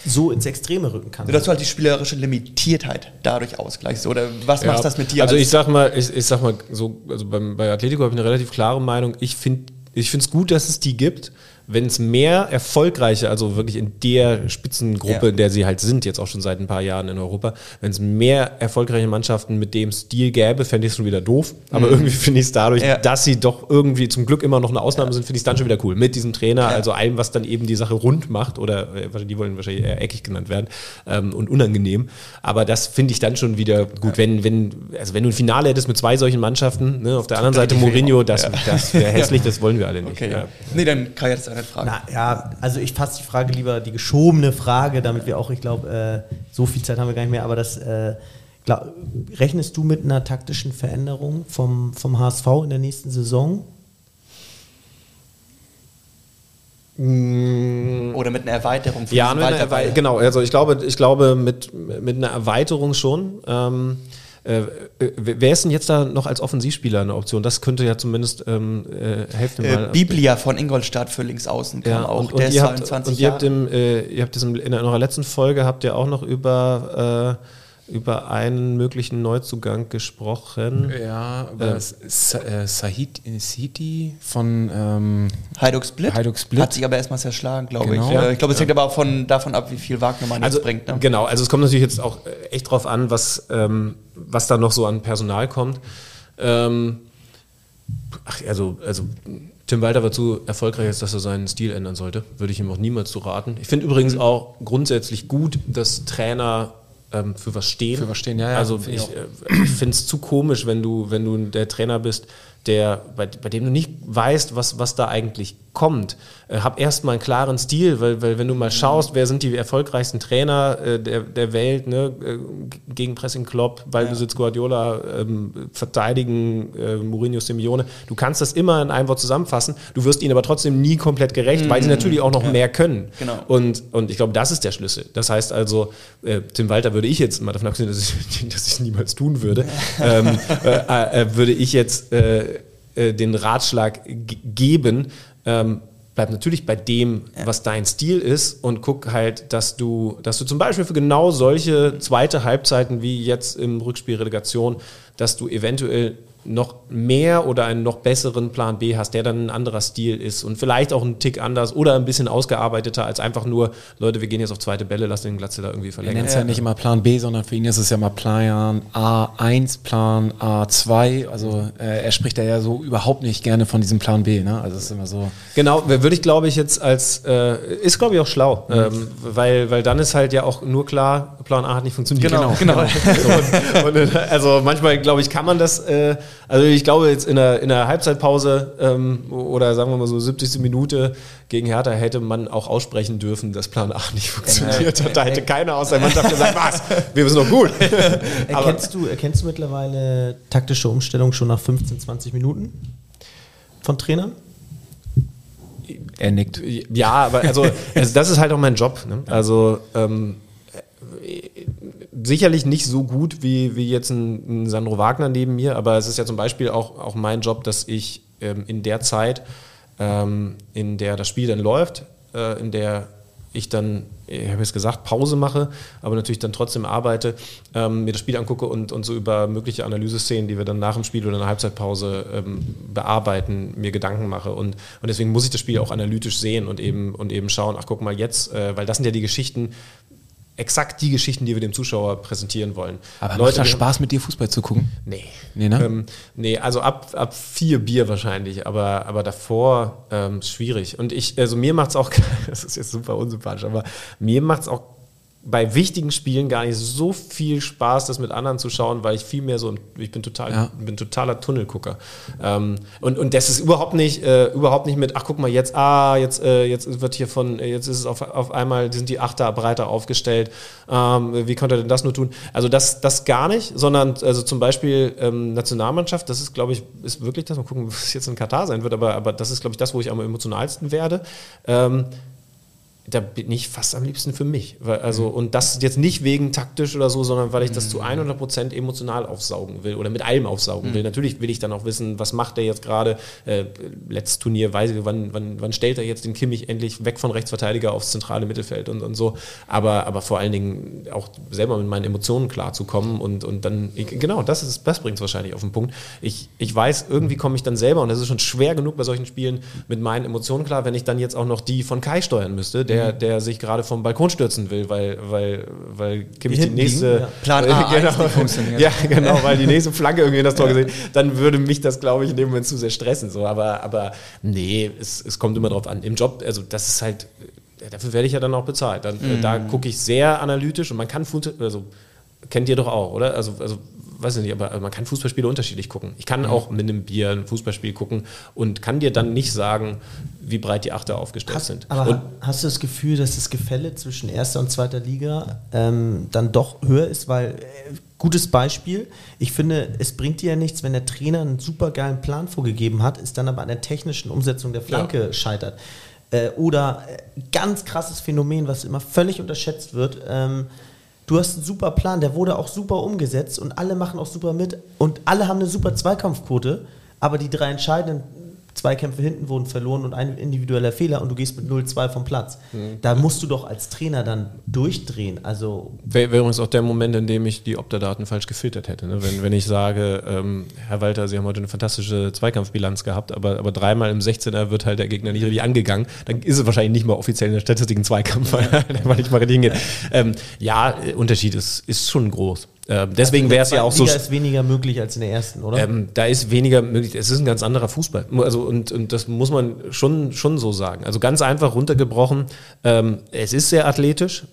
so ins Extreme rücken kann. So, dass du halt die spielerische Limitiertheit dadurch ausgleichst, oder was machst das mit dir? Also ich sag mal, bei Atlético habe ich eine relativ klare Meinung, ich finde es gut, dass es die gibt. Wenn es mehr erfolgreiche, also wirklich in der Spitzengruppe, in der sie halt sind, jetzt auch schon seit ein paar Jahren in Europa, wenn es mehr erfolgreiche Mannschaften mit dem Stil gäbe, fände ich es schon wieder doof. Aber irgendwie finde ich es dadurch, dass sie doch irgendwie zum Glück immer noch eine Ausnahme sind, finde ich es dann schon wieder cool. Mit diesem Trainer, also allem, was dann eben die Sache rund macht, oder die wollen wahrscheinlich eher eckig genannt werden und unangenehm. Aber das finde ich dann schon wieder gut. Wenn du ein Finale hättest mit 2 solchen Mannschaften, ne, auf der anderen Seite Mourinho, das wäre hässlich, das wollen wir alle nicht. Okay. Ja. Nee, dann kann ich jetzt Frage. Also ich fasse die Frage lieber, die geschobene Frage, damit wir auch, ich glaube, so viel Zeit haben wir gar nicht mehr, aber das, rechnest du mit einer taktischen Veränderung vom HSV in der nächsten Saison? Oder mit einer Erweiterung? Ja, genau, also ich glaube mit einer Erweiterung schon. Wer ist denn jetzt da noch als Offensivspieler eine Option? Das könnte ja zumindest helfen. Biblia von Ingolstadt für links außen kam auch. Und der ist 22 Jahre. Ihr habt in eurer letzten Folge auch noch über einen möglichen Neuzugang gesprochen. Ja, über Sahid City von Hajduk Split. Hat sich aber erstmal zerschlagen, glaube ich. Ja. Ich glaube, es hängt aber davon ab, wie viel Wagner man jetzt bringt. Ne? Genau, also es kommt natürlich jetzt auch echt drauf an, was da noch so an Personal kommt. Tim Walter war zu erfolgreich, als dass er seinen Stil ändern sollte. Würde ich ihm auch niemals zu raten. Ich finde übrigens auch grundsätzlich gut, dass Trainer für was stehen. Also ich finde es zu komisch, wenn du der Trainer bist, bei dem du nicht weißt, was da eigentlich kommt. Hab erstmal einen klaren Stil, weil wenn du mal schaust, wer sind die erfolgreichsten Trainer der Welt, ne? Gegenpressing Klopp, Ballbesitz Guardiola, verteidigen Mourinho, Simeone. Du kannst das immer in einem Wort zusammenfassen, du wirst ihnen aber trotzdem nie komplett gerecht, weil sie natürlich auch noch mehr können. Genau. Und ich glaube, das ist der Schlüssel. Das heißt also, Tim Walter würde ich jetzt mal davon abgesehen, dass ich es niemals tun würde, würde ich jetzt den Ratschlag geben, bleib natürlich bei dem, was dein Stil ist und guck halt, dass du zum Beispiel für genau solche zweite Halbzeiten wie jetzt im Rückspiel Relegation, dass du eventuell noch mehr oder einen noch besseren Plan B hast, der dann ein anderer Stil ist und vielleicht auch einen Tick anders oder ein bisschen ausgearbeiteter als einfach nur, Leute, wir gehen jetzt auf zweite Bälle, lass den Glatze da irgendwie verlängern. Er nennt es ja nicht immer Plan B, sondern für ihn ist es ja mal Plan A1, Plan A2, also er spricht da ja so überhaupt nicht gerne von diesem Plan B, ne? Also es ist immer so. Genau, würde ich glaube ich jetzt als, ist glaube ich auch schlau, weil dann ist halt ja auch nur klar, Plan A hat nicht funktioniert. Genau. und, also manchmal glaube ich, kann man das also ich glaube jetzt in der Halbzeitpause oder sagen wir mal so 70. Minute gegen Hertha hätte man auch aussprechen dürfen, dass Plan A nicht funktioniert hat. Da hätte keiner aus der Mannschaft gesagt, was, wir sind doch gut. Erkennst du mittlerweile taktische Umstellung schon nach 15, 20 Minuten von Trainern? Er nickt. Ja, aber also das ist halt auch mein Job. Ne? Also sicherlich nicht so gut wie jetzt ein Sandro Wagner neben mir, aber es ist ja zum Beispiel auch mein Job, dass ich in der Zeit, in der das Spiel dann läuft, in der ich dann, ich habe jetzt gesagt, Pause mache, aber natürlich dann trotzdem arbeite, mir das Spiel angucke und so über mögliche Analyseszenen, die wir dann nach dem Spiel oder in der Halbzeitpause bearbeiten, mir Gedanken mache. Und deswegen muss ich das Spiel auch analytisch sehen und eben schauen, ach guck mal jetzt, weil das sind ja die Geschichten, exakt die Geschichten, die wir dem Zuschauer präsentieren wollen. Aber Leute, macht das Spaß, mit dir Fußball zu gucken? Nee, ne? Nee, also ab 4 Bier wahrscheinlich, aber davor schwierig. Und mir macht's auch, das ist jetzt super unsympathisch, aber mir macht's auch bei wichtigen Spielen gar nicht so viel Spaß, das mit anderen zu schauen, weil ich viel mehr so, ich bin totaler Tunnelgucker. Und das ist überhaupt nicht mit, ach guck mal, jetzt wird hier jetzt ist es auf einmal, sind die Achter breiter aufgestellt, wie konnte er denn das nur tun? Also das gar nicht, sondern also zum Beispiel Nationalmannschaft, das ist, glaube ich, ist wirklich das, mal gucken, was jetzt in Katar sein wird, aber das ist, glaube ich, das, wo ich am emotionalsten werde. Da bin ich fast am liebsten für mich. Und das jetzt nicht wegen taktisch oder so, sondern weil ich das zu 100% emotional aufsaugen will oder mit allem aufsaugen will. Natürlich will ich dann auch wissen, was macht der jetzt gerade? Letztes Turnier, weiß ich, wann stellt er jetzt den Kimmich endlich weg von Rechtsverteidiger aufs zentrale Mittelfeld und so. Aber vor allen Dingen auch selber mit meinen Emotionen klarzukommen und dann, genau, das bringt es wahrscheinlich auf den Punkt. Ich weiß, irgendwie komme ich dann selber, und das ist schon schwer genug bei solchen Spielen, mit meinen Emotionen klar, wenn ich dann jetzt auch noch die von Kai steuern müsste, der sich gerade vom Balkon stürzen will, weil Kimmich die nächste Plan A nicht funktioniert. Ja, genau, weil die nächste Flanke irgendwie in das Tor gesehen, dann würde mich das, glaube ich, in dem Moment zu sehr stressen. So, aber nee, es kommt immer drauf an. Im Job, also das ist halt, dafür werde ich ja dann auch bezahlt. Da gucke ich sehr analytisch, und man kann Fußball, also kennt ihr doch auch, oder? Also weiß ich nicht, aber man kann Fußballspiele unterschiedlich gucken. Ich kann auch mit einem Bier ein Fußballspiel gucken und kann dir dann nicht sagen, wie breit die Achter aufgestellt sind. Aber hast du das Gefühl, dass das Gefälle zwischen erster und zweiter Liga dann doch höher ist? Weil, gutes Beispiel, ich finde, es bringt dir ja nichts, wenn der Trainer einen super geilen Plan vorgegeben hat, ist dann aber an der technischen Umsetzung der Flanke scheitert. Oder ganz krasses Phänomen, was immer völlig unterschätzt wird, du hast einen super Plan, der wurde auch super umgesetzt und alle machen auch super mit und alle haben eine super Zweikampfquote, aber die 3 entscheidenden Zweikämpfe hinten wurden verloren und ein individueller Fehler und du gehst mit 0-2 vom Platz. Da musst du doch als Trainer dann durchdrehen. Also wäre übrigens auch der Moment, in dem ich die Opta-Daten falsch gefiltert hätte. Ne? Wenn ich sage, Herr Walter, Sie haben heute eine fantastische Zweikampfbilanz gehabt, aber 3-mal im 16er wird halt der Gegner nicht richtig angegangen, dann ist es wahrscheinlich nicht mal offiziell in der Statistik ein Zweikampf, weil nicht mal richtig hingeht. Unterschied ist schon groß. Deswegen wäre es ja auch so. In der zweiten Liga ist weniger möglich als in der ersten, oder? Da ist weniger möglich. Es ist ein ganz anderer Fußball. Also, und das muss man schon so sagen. Also ganz einfach runtergebrochen. Es ist sehr athletisch.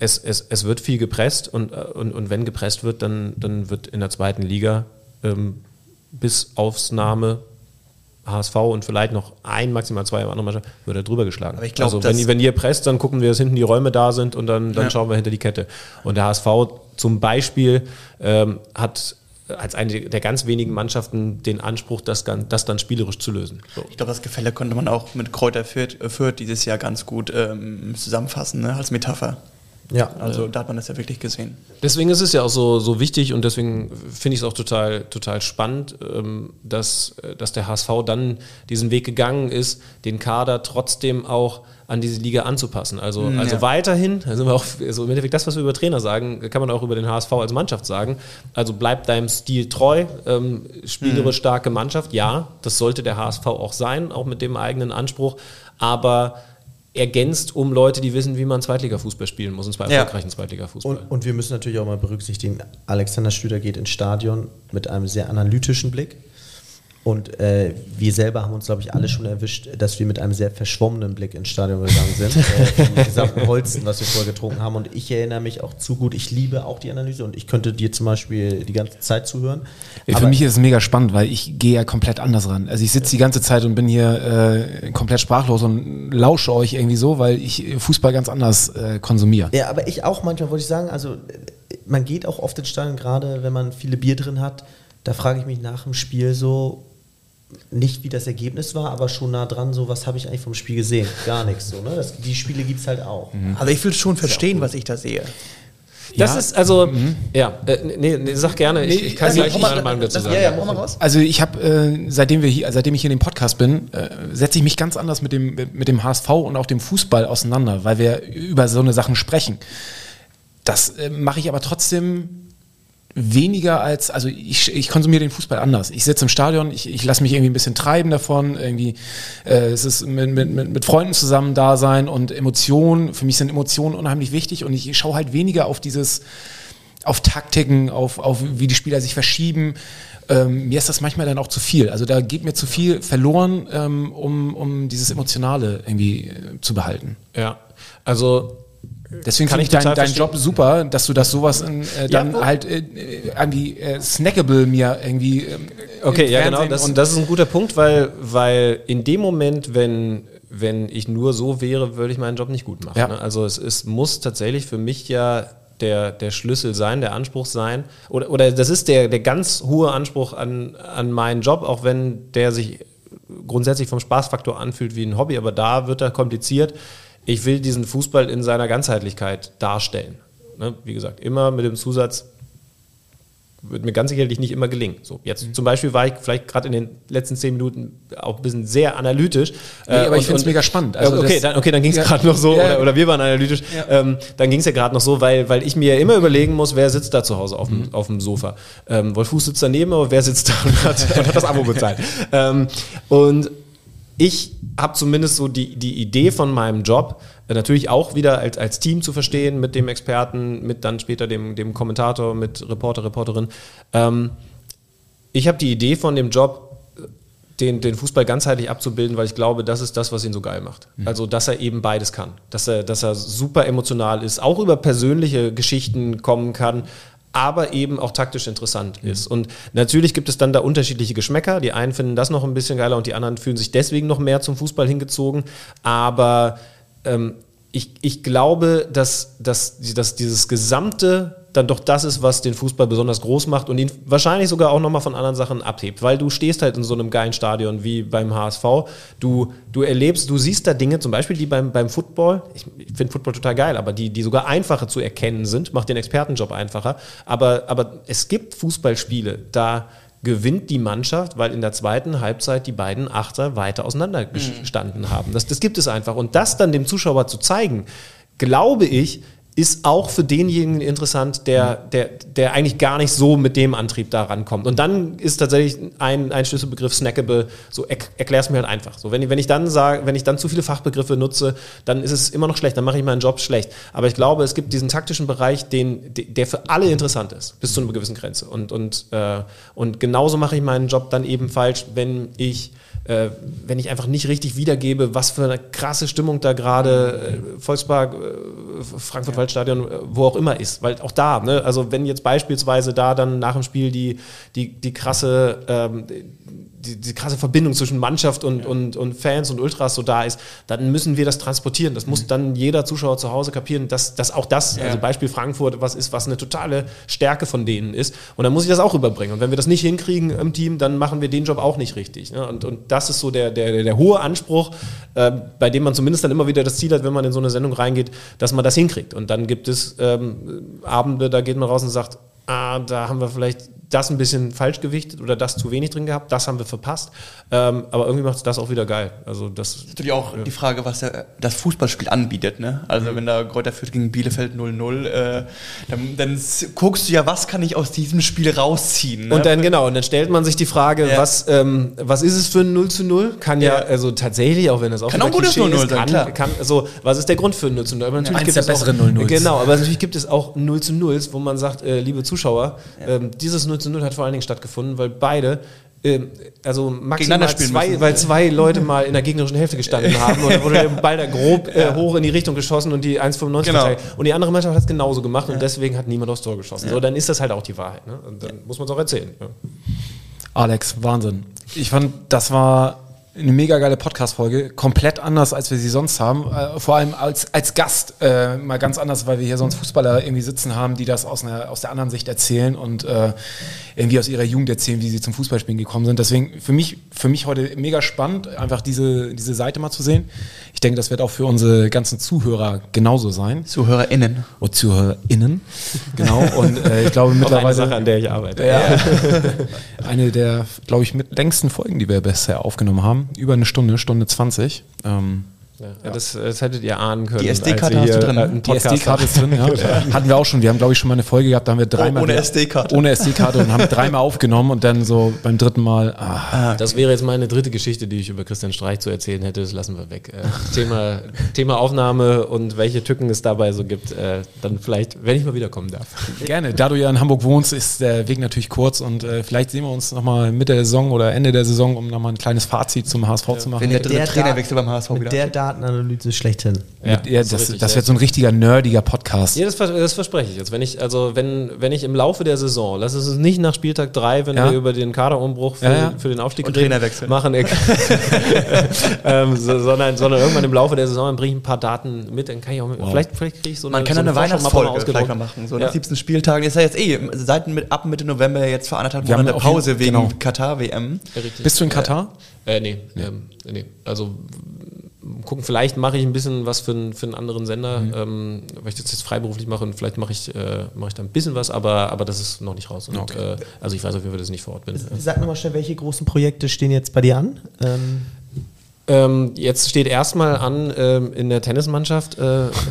Es wird viel gepresst. Und wenn gepresst wird, dann wird in der zweiten Liga bis Ausnahme HSV und vielleicht noch ein, maximal zwei andere Mannschaften, wird er drüber geschlagen. Aber ich glaub, also wenn ihr presst, dann gucken wir, dass hinten die Räume da sind und dann schauen wir hinter die Kette. Und der HSV zum Beispiel hat als eine der ganz wenigen Mannschaften den Anspruch, das dann spielerisch zu lösen. So. Ich glaube, das Gefälle konnte man auch mit Greuther Fürth dieses Jahr ganz gut zusammenfassen, ne? Als Metapher. Ja, also da hat man das ja wirklich gesehen. Deswegen ist es ja auch so wichtig und deswegen finde ich es auch total spannend, dass der HSV dann diesen Weg gegangen ist, den Kader trotzdem auch an diese Liga anzupassen. Also weiterhin, da sind wir auch, also im Endeffekt das, was wir über Trainer sagen, kann man auch über den HSV als Mannschaft sagen. Also bleibt deinem Stil treu, spielerisch starke Mannschaft, ja, das sollte der HSV auch sein, auch mit dem eigenen Anspruch, aber ergänzt um Leute, die wissen, wie man Zweitliga-Fußball spielen muss, und zwar erfolgreichen Zweitliga-Fußball. Und wir müssen natürlich auch mal berücksichtigen, Alexander Schlüter geht ins Stadion mit einem sehr analytischen Blick und wir selber haben uns, glaube ich, alle schon erwischt, dass wir mit einem sehr verschwommenen Blick ins Stadion gegangen sind, im gesamten Holzen, was wir vorher getrunken haben, und ich erinnere mich auch zu gut, ich liebe auch die Analyse und ich könnte dir zum Beispiel die ganze Zeit zuhören. Für mich ist es mega spannend, weil ich gehe ja komplett anders ran. Also ich sitze die ganze Zeit und bin hier komplett sprachlos und lausche euch irgendwie so, weil ich Fußball ganz anders konsumiere. Ja, aber ich auch manchmal, wollte ich sagen, also man geht auch oft ins Stadion, gerade wenn man viele Bier drin hat, da frage ich mich nach dem Spiel so, nicht wie das Ergebnis war, aber schon nah dran, so was habe ich eigentlich vom Spiel gesehen? Gar nichts. So, ne? Die Spiele gibt es halt auch. Mhm. Also ich will schon verstehen, was ich da sehe. Das ist also, sag gerne, ich kann gleich meine Meinung dazu sagen. Ja, mach mal raus. Also ich habe, seitdem ich hier in dem Podcast bin, setze ich mich ganz anders mit dem HSV und auch dem Fußball auseinander, weil wir über so eine Sachen sprechen. Das mache ich aber trotzdem weniger als, also ich konsumiere den Fußball anders. Ich sitze im Stadion, ich lasse mich irgendwie ein bisschen treiben davon, irgendwie es ist mit Freunden zusammen da sein und Emotionen, für mich sind Emotionen unheimlich wichtig und ich schaue halt weniger auf auf Taktiken, auf wie die Spieler sich verschieben. Mir ist das manchmal dann auch zu viel. Also da geht mir zu viel verloren, um dieses Emotionale irgendwie zu behalten. Ja, also deswegen finde ich deinen Job super, dass du das sowas snackable mir irgendwie okay, ja genau, das ist ein guter Punkt, weil in dem Moment, wenn ich nur so wäre, würde ich meinen Job nicht gut machen. Ja. Ne? Also es muss tatsächlich für mich ja der Schlüssel sein, der Anspruch sein oder das ist der ganz hohe Anspruch an meinen Job, auch wenn der sich grundsätzlich vom Spaßfaktor anfühlt wie ein Hobby, aber da wird er kompliziert. Ich will diesen Fußball in seiner Ganzheitlichkeit darstellen. Ne? Wie gesagt, immer mit dem Zusatz, wird mir ganz sicherlich nicht immer gelingen. So, jetzt zum Beispiel war ich vielleicht gerade in den letzten 10 Minuten auch ein bisschen sehr analytisch. Nee, aber ich finde es mega spannend. Also dann ging es gerade noch so, oder wir waren analytisch. Ja. Dann ging es ja gerade noch so, weil ich mir immer überlegen muss, wer sitzt da zu Hause auf dem Sofa. Wolf Fuß sitzt daneben, aber wer sitzt da und hat das Abo bezahlt. Und ich habe zumindest so die Idee von meinem Job, natürlich auch wieder als Team zu verstehen, mit dem Experten, mit dann später dem Kommentator, mit Reporter, Reporterin. Ich habe die Idee von dem Job, den Fußball ganzheitlich abzubilden, weil ich glaube, das ist das, was ihn so geil macht. Also, dass er eben beides kann. Dass er super emotional ist, auch über persönliche Geschichten kommen kann, aber eben auch taktisch interessant ist. Und natürlich gibt es dann da unterschiedliche Geschmäcker. Die einen finden das noch ein bisschen geiler und die anderen fühlen sich deswegen noch mehr zum Fußball hingezogen. Aber ich glaube, dass dieses Gesamte dann doch das ist, was den Fußball besonders groß macht und ihn wahrscheinlich sogar auch nochmal von anderen Sachen abhebt, weil du stehst halt in so einem geilen Stadion wie beim HSV, du erlebst, du siehst da Dinge, zum Beispiel, die beim Football, ich finde Football total geil, aber die sogar einfacher zu erkennen sind, macht den Expertenjob einfacher, aber es gibt Fußballspiele, da gewinnt die Mannschaft, weil in der zweiten Halbzeit die beiden Achter weiter auseinander gestanden haben. Das gibt es einfach und das dann dem Zuschauer zu zeigen, glaube ich, ist auch für denjenigen interessant, der eigentlich gar nicht so mit dem Antrieb da rankommt. Und dann ist tatsächlich ein Schlüsselbegriff snackable, so erklär's mir halt einfach. So, wenn ich dann zu viele Fachbegriffe nutze, dann ist es immer noch schlecht, dann mache ich meinen Job schlecht. Aber ich glaube, es gibt diesen taktischen Bereich, der für alle interessant ist, bis zu einer gewissen Grenze. Und genauso mache ich meinen Job dann eben falsch, wenn ich wenn ich einfach nicht richtig wiedergebe, was für eine krasse Stimmung da gerade Volkspark, Frankfurt-Waldstadion, wo auch immer ist. Weil auch da, ne, also wenn jetzt beispielsweise da dann nach dem Spiel die krasse Verbindung zwischen Mannschaft und Fans und Ultras so da ist, dann müssen wir das transportieren. Das muss dann jeder Zuschauer zu Hause kapieren, dass auch das, also Beispiel Frankfurt, was eine totale Stärke von denen ist. Und dann muss ich das auch rüberbringen. Und wenn wir das nicht hinkriegen im Team, dann machen wir den Job auch nicht richtig. Ne? Und das ist so der hohe Anspruch, bei dem man zumindest dann immer wieder das Ziel hat, wenn man in so eine Sendung reingeht, dass man das hinkriegt. Und dann gibt es Abende, da geht man raus und sagt, da haben wir vielleicht das ein bisschen falsch gewichtet oder das zu wenig drin gehabt, das haben wir verpasst. Aber irgendwie macht es das auch wieder geil. Also das ist natürlich auch die Frage, was das Fußballspiel anbietet. Ne? Also wenn da Greuther Fürth gegen Bielefeld 0-0, dann guckst du ja, was kann ich aus diesem Spiel rausziehen. Ne? Und dann stellt man sich die Frage, was ist es für ein 0-0? Kann also tatsächlich, auch wenn das auch ein gutes 0-0 ist, kann, also, was ist der Grund für ein 0-0? Aber natürlich gibt es auch bessere 0-0. Genau, aber natürlich gibt es auch 0-0, wo man sagt, liebe Zuschauer, dieses 0-0 hat vor allen Dingen stattgefunden, weil beide maximal zwei Leute mal in der gegnerischen Hälfte gestanden haben und dann wurde der Ball da grob hoch in die Richtung geschossen und die 1,95 und die andere Mannschaft hat es genauso gemacht und deswegen hat niemand aufs Tor geschossen. So, dann ist das halt auch die Wahrheit. Ne? Und dann muss man es auch erzählen. Ja. Alex, Wahnsinn. Ich fand, das war eine mega geile Podcast-Folge, komplett anders, als wir sie sonst haben, vor allem als Gast mal ganz anders, weil wir hier sonst Fußballer irgendwie sitzen haben, die das aus der anderen Sicht erzählen und irgendwie aus ihrer Jugend erzählen, wie sie zum Fußballspielen gekommen sind. Deswegen für mich heute mega spannend, einfach diese Seite mal zu sehen. Ich denke, das wird auch für unsere ganzen Zuhörer genauso sein. ZuhörerInnen. Oh, ZuhörerInnen, genau. Und ich glaube mittlerweile... Eine Sache, an der ich arbeite. Eine der, glaube ich, mit längsten Folgen, die wir bisher aufgenommen haben. Über eine Stunde 20. Das hättet ihr ahnen können. Die SD-Karte hast du drin. Die SD-Karte ist drin, Hatten wir auch schon. Wir haben, glaube ich, schon mal eine Folge gehabt, da haben wir dreimal... Ohne SD-Karte. Ohne SD-Karte und haben dreimal aufgenommen und dann so beim dritten Mal... Das wäre jetzt meine dritte Geschichte, die ich über Christian Streich zu erzählen hätte. Das lassen wir weg. Thema Aufnahme und welche Tücken es dabei so gibt. Dann vielleicht, wenn ich mal wiederkommen darf. Gerne. Da du ja in Hamburg wohnst, ist der Weg natürlich kurz und vielleicht sehen wir uns nochmal Mitte der Saison oder Ende der Saison, um nochmal ein kleines Fazit zum HSV zu machen. Wenn der dritte Trainerwechsel beim HSV wieder... Datenanalyse schlechthin. Das wird so ein richtiger nerdiger Podcast. Ja, das verspreche ich jetzt. Wenn ich im Laufe der Saison, lass es nicht nach Spieltag 3, wenn wir über den Kaderumbruch für den Aufstieg und Trainerwechsel machen, sondern irgendwann im Laufe der Saison, dann bringe ich ein paar Daten mit, dann kann ich auch mit, vielleicht kriege ich so eine... Man kann so eine Weihnachtsfolge vielleicht mal machen, so nach 17 Spieltagen. Ist ja jetzt ab Mitte November jetzt für 1,5 Monate Pause wegen Katar-WM. Richtig. Bist du in Katar? Nee. Also gucken, vielleicht mache ich ein bisschen was für einen anderen Sender, weil ich das jetzt freiberuflich mache und vielleicht mache ich da ein bisschen was, aber das ist noch nicht raus. Und, also ich weiß auf jeden Fall, dass ich nicht vor Ort bin. Sag nochmal schnell, welche großen Projekte stehen jetzt bei dir an? Jetzt steht erstmal an, in der Tennismannschaft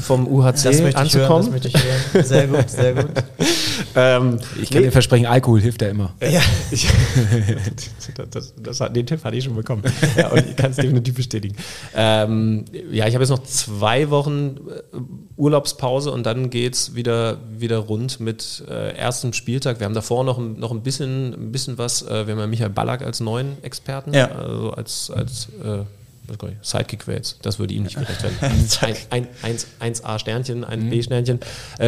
vom UHC anzukommen. Das möchte ich hören. Sehr gut, sehr gut. Ich kann dir versprechen, Alkohol hilft ja immer. Ja. Den Tipp hatte ich schon bekommen. Ja, und ich kann es definitiv bestätigen. Ich habe jetzt noch 2 Wochen Urlaubspause und dann geht es wieder rund mit erstem Spieltag. Wir haben davor noch ein bisschen was. Wir haben ja Michael Ballack als neuen Experten, also als Sidekick wäre jetzt, das würde ihm nicht gerecht werden. Ein 1A-Sternchen, ein B-Sternchen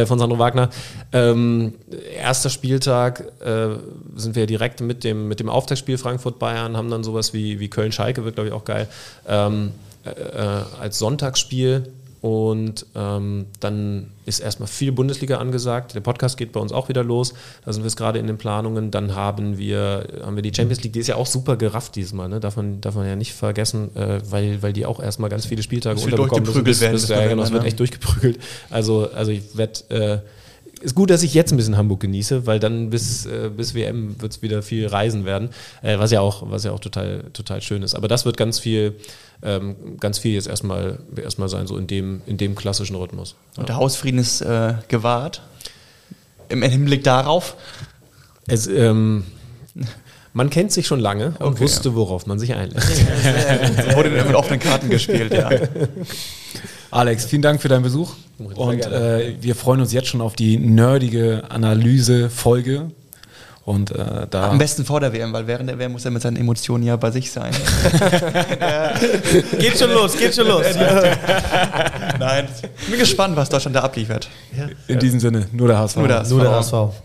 von Sandro Wagner. Erster Spieltag sind wir direkt mit dem Auftaktspiel Frankfurt-Bayern, haben dann sowas wie Köln-Schalke, wird glaube ich auch geil, als Sonntagsspiel. Und dann ist erstmal viel Bundesliga angesagt. Der Podcast geht bei uns auch wieder los. Da sind wir jetzt gerade in den Planungen. Dann haben wir die Champions League. Die ist ja auch super gerafft diesmal. Ne? Darf man ja nicht vergessen, weil die auch erstmal ganz viele Spieltage unterbekommen. Das wird echt durchgeprügelt. Also ich werde... Ist gut, dass ich jetzt ein bisschen Hamburg genieße, weil dann bis WM wird es wieder viel reisen werden, was ja auch total schön ist. Aber das wird ganz viel jetzt erstmal sein, so in dem klassischen Rhythmus. Ja. Und der Hausfrieden ist gewahrt im Hinblick darauf? Man kennt sich schon lange und wusste, worauf man sich einlässt. Wurde mit offenen Karten gespielt, Alex, vielen Dank für deinen Besuch und wir freuen uns jetzt schon auf die nerdige Analyse-Folge Und da am besten vor der WM, weil während der WM muss er mit seinen Emotionen ja bei sich sein. Geht schon los, geht schon los. Nein, ich bin gespannt, was Deutschland da abliefert. Ja. In diesem Sinne, nur der HSV. Nur der HSV.